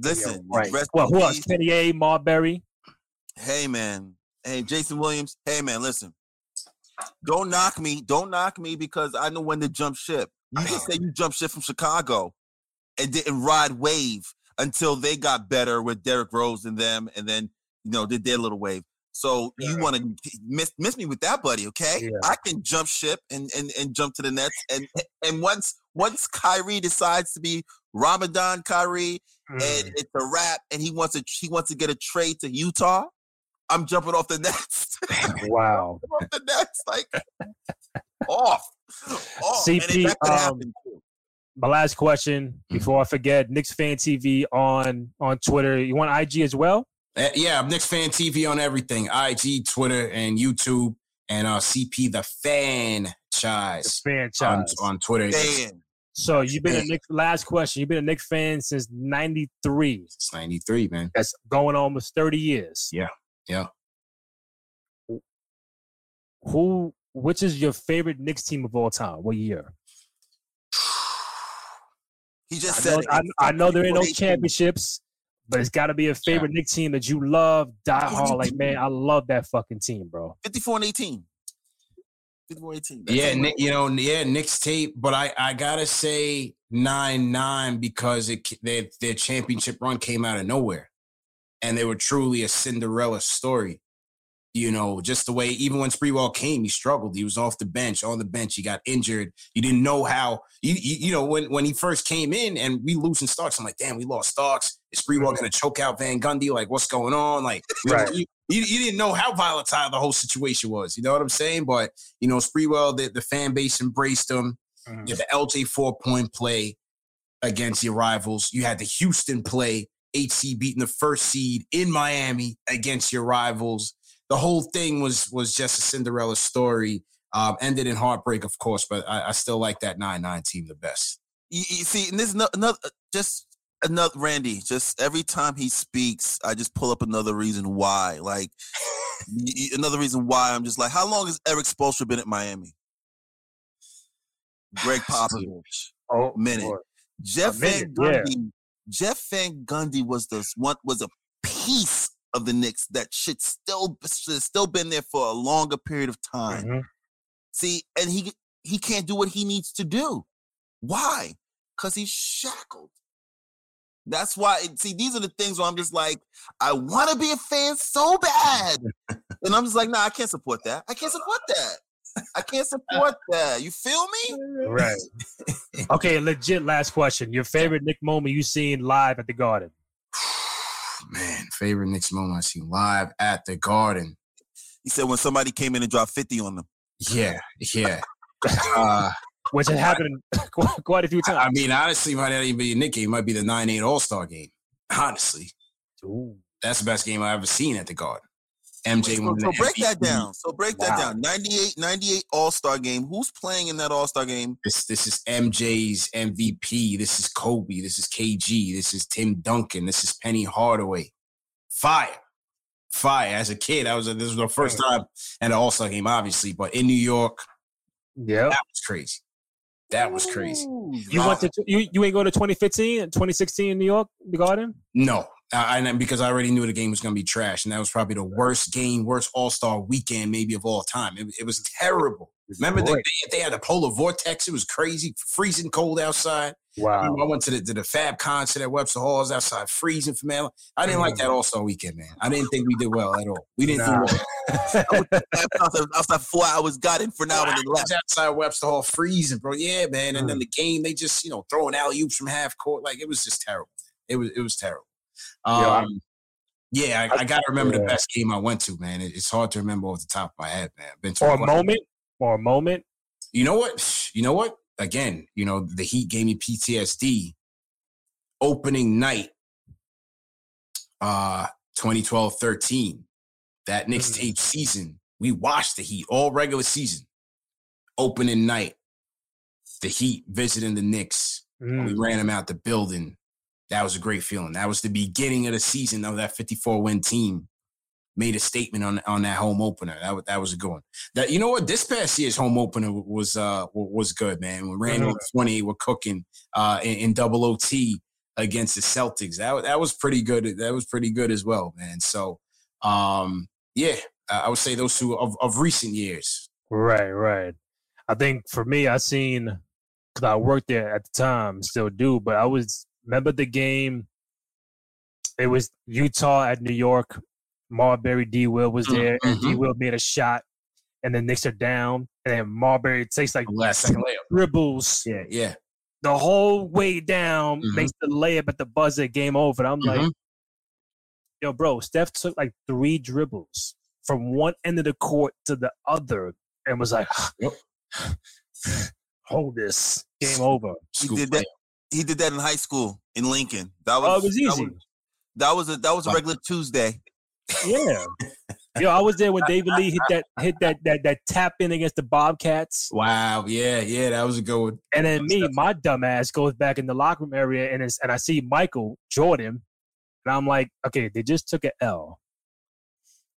Listen. Yeah, right. Well, who else? Kenny A, Marbury. Hey, man. Hey, Jason Williams. Hey, man, listen. Don't knock me. Don't knock me because I know when to jump ship. You just say you jumped ship from Chicago and didn't ride wave until they got better with Derrick Rose and them, and then, you know, did their little wave. So yeah. you want to miss miss me with that, buddy, okay? Yeah. I can jump ship and, and, and jump to the Nets. And and once once Kyrie decides to be Ramadan Kyrie mm. and it's a wrap and he wants to he wants to get a trade to Utah, I'm jumping off the Nets. Wow. off the Nets, like, off. Oh, C P, man, um, my last question before I forget, Knicks Fan T V on, on Twitter. You want I G as well? Uh, yeah, I'm Knicks Fan T V on everything. I G, Twitter, and YouTube. And uh, C P, the franchise. The franchise. On, on Twitter. Fan. So you've been fan. a Knicks, last question. You've been a Knicks fan since ninety-three. Since ninety-three, man. That's going on with thirty years. Yeah, yeah. Who... Which is your favorite Knicks team of all time? What year? He just I said. Know, it. I, I know there ain't no championships, but it's got to be a favorite yeah. Knicks team that you love, die hard. Like, man, I love that fucking team, bro. fifty-four and eighteen. fifty-four and eighteen. That's yeah, Nick, you know, yeah, Knicks tape, but I, I gotta say nine nine because it their their championship run came out of nowhere, and they were truly a Cinderella story. You know, just the way, even when Sprewell came, he struggled. He was off the bench, on the bench. He got injured. You didn't know how, you, you, you know, when, when he first came in and we losing Starks, I'm like, damn, we lost Starks. Is Sprewell going to choke out Van Gundy? Like, what's going on? Like, right. you, you, you didn't know how volatile the whole situation was. You know what I'm saying? But, you know, Sprewell, the, the fan base embraced him. Mm. You had the L J four-point play against your rivals. You had the Houston play, H C beating the first seed in Miami against your rivals. The whole thing was was just a Cinderella story. Um, ended in heartbreak, of course, but I, I still like that nine nine team the best. You, you see, and there's no, another, just another Randy. Just every time he speaks, I just pull up another reason why. Like another reason why I'm just like, how long has Eric Spoelstra been at Miami? Greg Popovich, oh, minute. Lord. Jeff a minute, Van Gundy. Yeah. Jeff Van Gundy was the one was a piece of the Knicks that shit still should still been there for a longer period of time. Mm-hmm. See, and he he can't do what he needs to do. Why? Because he's shackled. That's why, see, these are the things where I'm just like, I want to be a fan so bad. And I'm just like, nah, I can't support that. I can't support that. I can't support that. You feel me? Right. Okay, legit last question. Your favorite Knick moment you seen live at the Garden? Man, favorite Knicks moment I seen live at the Garden. He said when somebody came in and dropped fifty on them. Yeah, yeah. uh, Which had happened quite, quite a few times. I mean, honestly, it might not even be a Knicks game. It might be the nine eight All-Star game. Honestly. Ooh. That's the best game I've ever seen at the Garden. M J so, won so break M V P. That down. So break wow. that down. ninety-eight, ninety-eight All-Star game. Who's playing in that All-Star game? This this is M J's M V P. This is Kobe. This is K G. This is Tim Duncan. This is Penny Hardaway. Fire. Fire. As a kid, I was this was the first time at an All-Star game, obviously, but in New York. Yeah. That was crazy. That was crazy. You wow. went to you, you ain't go to twenty fifteen and twenty sixteen in New York, the Garden? No. I, and because I already knew the game was going to be trash, and that was probably the worst game, worst All-Star weekend maybe of all time. It, it was terrible. Remember, the, they, they had a polar vortex. It was crazy, freezing cold outside. Wow. I, I went to the, to the Fab concert at Webster Halls outside, freezing for man. I didn't like that All-Star weekend, man. I didn't think we did well at all. We didn't nah. do well. outside, outside four hours got in for now. Wow. And then left. Outside Webster Hall, freezing, bro. Yeah, man. And mm. then the game, they just, you know, throwing alley-oops from half court. Like, it was just terrible. It was, it was terrible. Um, Yo, I, yeah, I, I, I got to remember yeah. the best game I went to, man. It, it's hard to remember off the top of my head, man. Been to or a moment. moment. Or a moment. You know what? You know what? Again, you know, the Heat gave me P T S D. Opening night, uh, twenty twelve thirteen, that Knicks mm-hmm. tape season, we watched the Heat all regular season. Opening night, the Heat visiting the Knicks. Mm-hmm. We ran them out the building. That was a great feeling. That was the beginning of the season of that fifty-four win team. Made a statement on, on that home opener. That was, that was a good one. That, you know what? This past year's home opener was uh was good, man. When Randall mm-hmm. twenty were cooking uh, in, in double O T against the Celtics. That, that was pretty good. That was pretty good as well, man. So, um, yeah, I would say those two of, of recent years. Right, right. I think for me, I seen, because I worked there at the time, still do, but I was, remember the game, it was Utah at New York. Marbury D. Will was there, and mm-hmm. D. Will made a shot, and the Knicks are down, and then Marbury takes like last second layup, dribbles, yeah, yeah, the whole way down, mm-hmm. makes the layup at the buzzer, game over. And I'm mm-hmm. like, yo, bro, Steph took like three dribbles from one end of the court to the other, and was like, yep. hold this, game over. He School did player. that. He did that in high school in Lincoln. That was, oh, it was easy. That was, that was a that was a regular Tuesday. Yeah, yo, I was there when David Lee hit that hit that that that tap in against the Bobcats. Wow, yeah, yeah, that was a good one. And then me, my dumb ass goes back in the locker room area, and it's, and I see Michael Jordan, and I'm like, okay, they just took an L.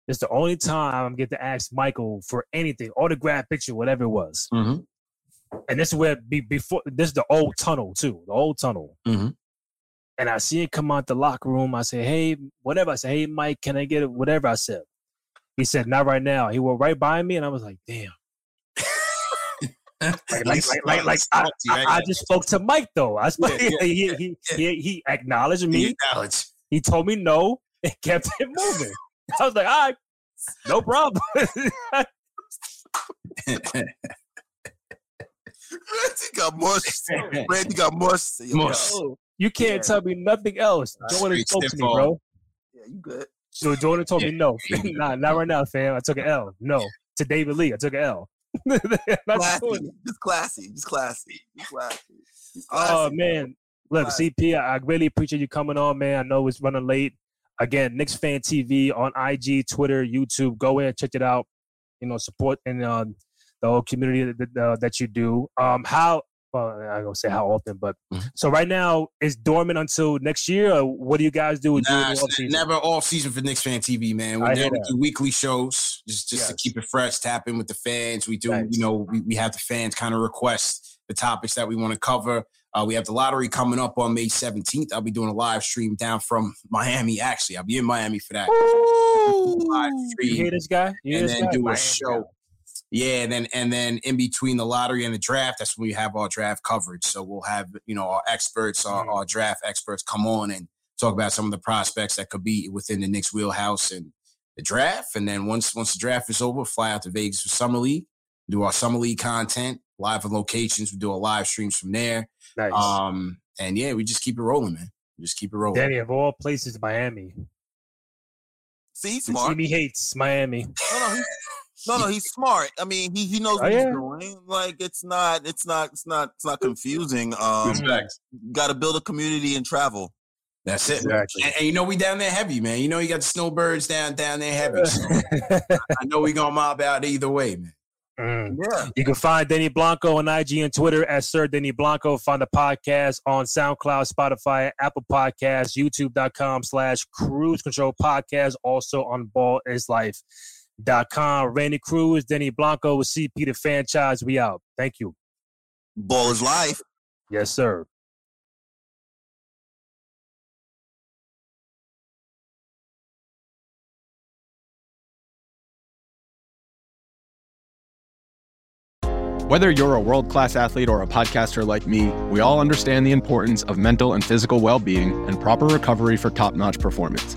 It's the only time I'm get to ask Michael for anything, autograph, picture, whatever it was. Mm-hmm. And this is where be, before this is the old tunnel too, the old tunnel. Mm-hmm. And I see it come out the locker room. I say, hey, whatever. I say, hey, Mike, can I get it? Whatever I said. He said, not right now. He went right by me, and I was like, damn. like, like, like, like, like I, I, I just spoke to Mike, though. I spoke, yeah, yeah, he, yeah, he, yeah. he he acknowledged me. He, acknowledged. He told me no and kept it moving. I was like, all right, no problem. Randy got most. Randy got most. Most. Yo. You can't yeah. tell me nothing else. Jordan spoke to me, bro. Yeah, you good. So Jordan told yeah. me no. Nah, not right now, fam. I took an L. No. To David Lee, I took an L. classy. Just classy. Just classy. Just classy. Oh, uh, man. Look, classy. C P, I really appreciate you coming on, man. I know it's running late. Again, Knicks Fan T V on I G, Twitter, YouTube. Go in, check it out. You know, support and uh, the whole community that, uh, that you do. Um, how... Well, I don't say how often, but mm-hmm. so right now it's dormant until next year. Or what do you guys do? Nah, it's off never off season for Knicks Fan T V, man. We do weekly shows just, just yes. to keep it fresh, tap in with the fans. We do, nice. you know, we, we have the fans kind of request the topics that we want to cover. Uh, we have the lottery coming up on May seventeenth. I'll be doing a live stream down from Miami. Actually, I'll be in Miami for that. Live stream. You hear this guy? You and this then guy? do a Miami show. Guy. Yeah, and then and then in between the lottery and the draft, that's when we have our draft coverage. So we'll have, you know, our experts, our, our draft experts come on and talk about some of the prospects that could be within the Knicks wheelhouse and the draft. And then once once the draft is over, fly out to Vegas for Summer League, do our Summer League content, live on locations. We do our live streams from there. Nice. Um, and, yeah, we just keep it rolling, man. We just keep it rolling. Danny, of all places, Miami. See, smart. He hates Miami. Oh, no, No, no, he's smart. I mean, he he knows oh, what yeah. he's doing. Like, it's not, it's not, it's not, it's not confusing. Um, got to build a community and travel. That's it. Exactly. And, and you know, we down there heavy, man. You know, you got the snowbirds down down there heavy. So I know we gonna mob out either way, man. Mm. Yeah. You can find Danny Blanco on I G and Twitter at Sir Danny Blanco. Find the podcast on SoundCloud, Spotify, Apple Podcasts, YouTube dot com slash Cruise Control Podcast. Also on Ball Is Life. Dot com. Randy Cruz, Danny Blanco with C P the franchise. We out. Thank you. Ball is life. Yes, sir. Whether you're a world-class athlete or a podcaster like me, we all understand the importance of mental and physical well-being and proper recovery for top-notch performance.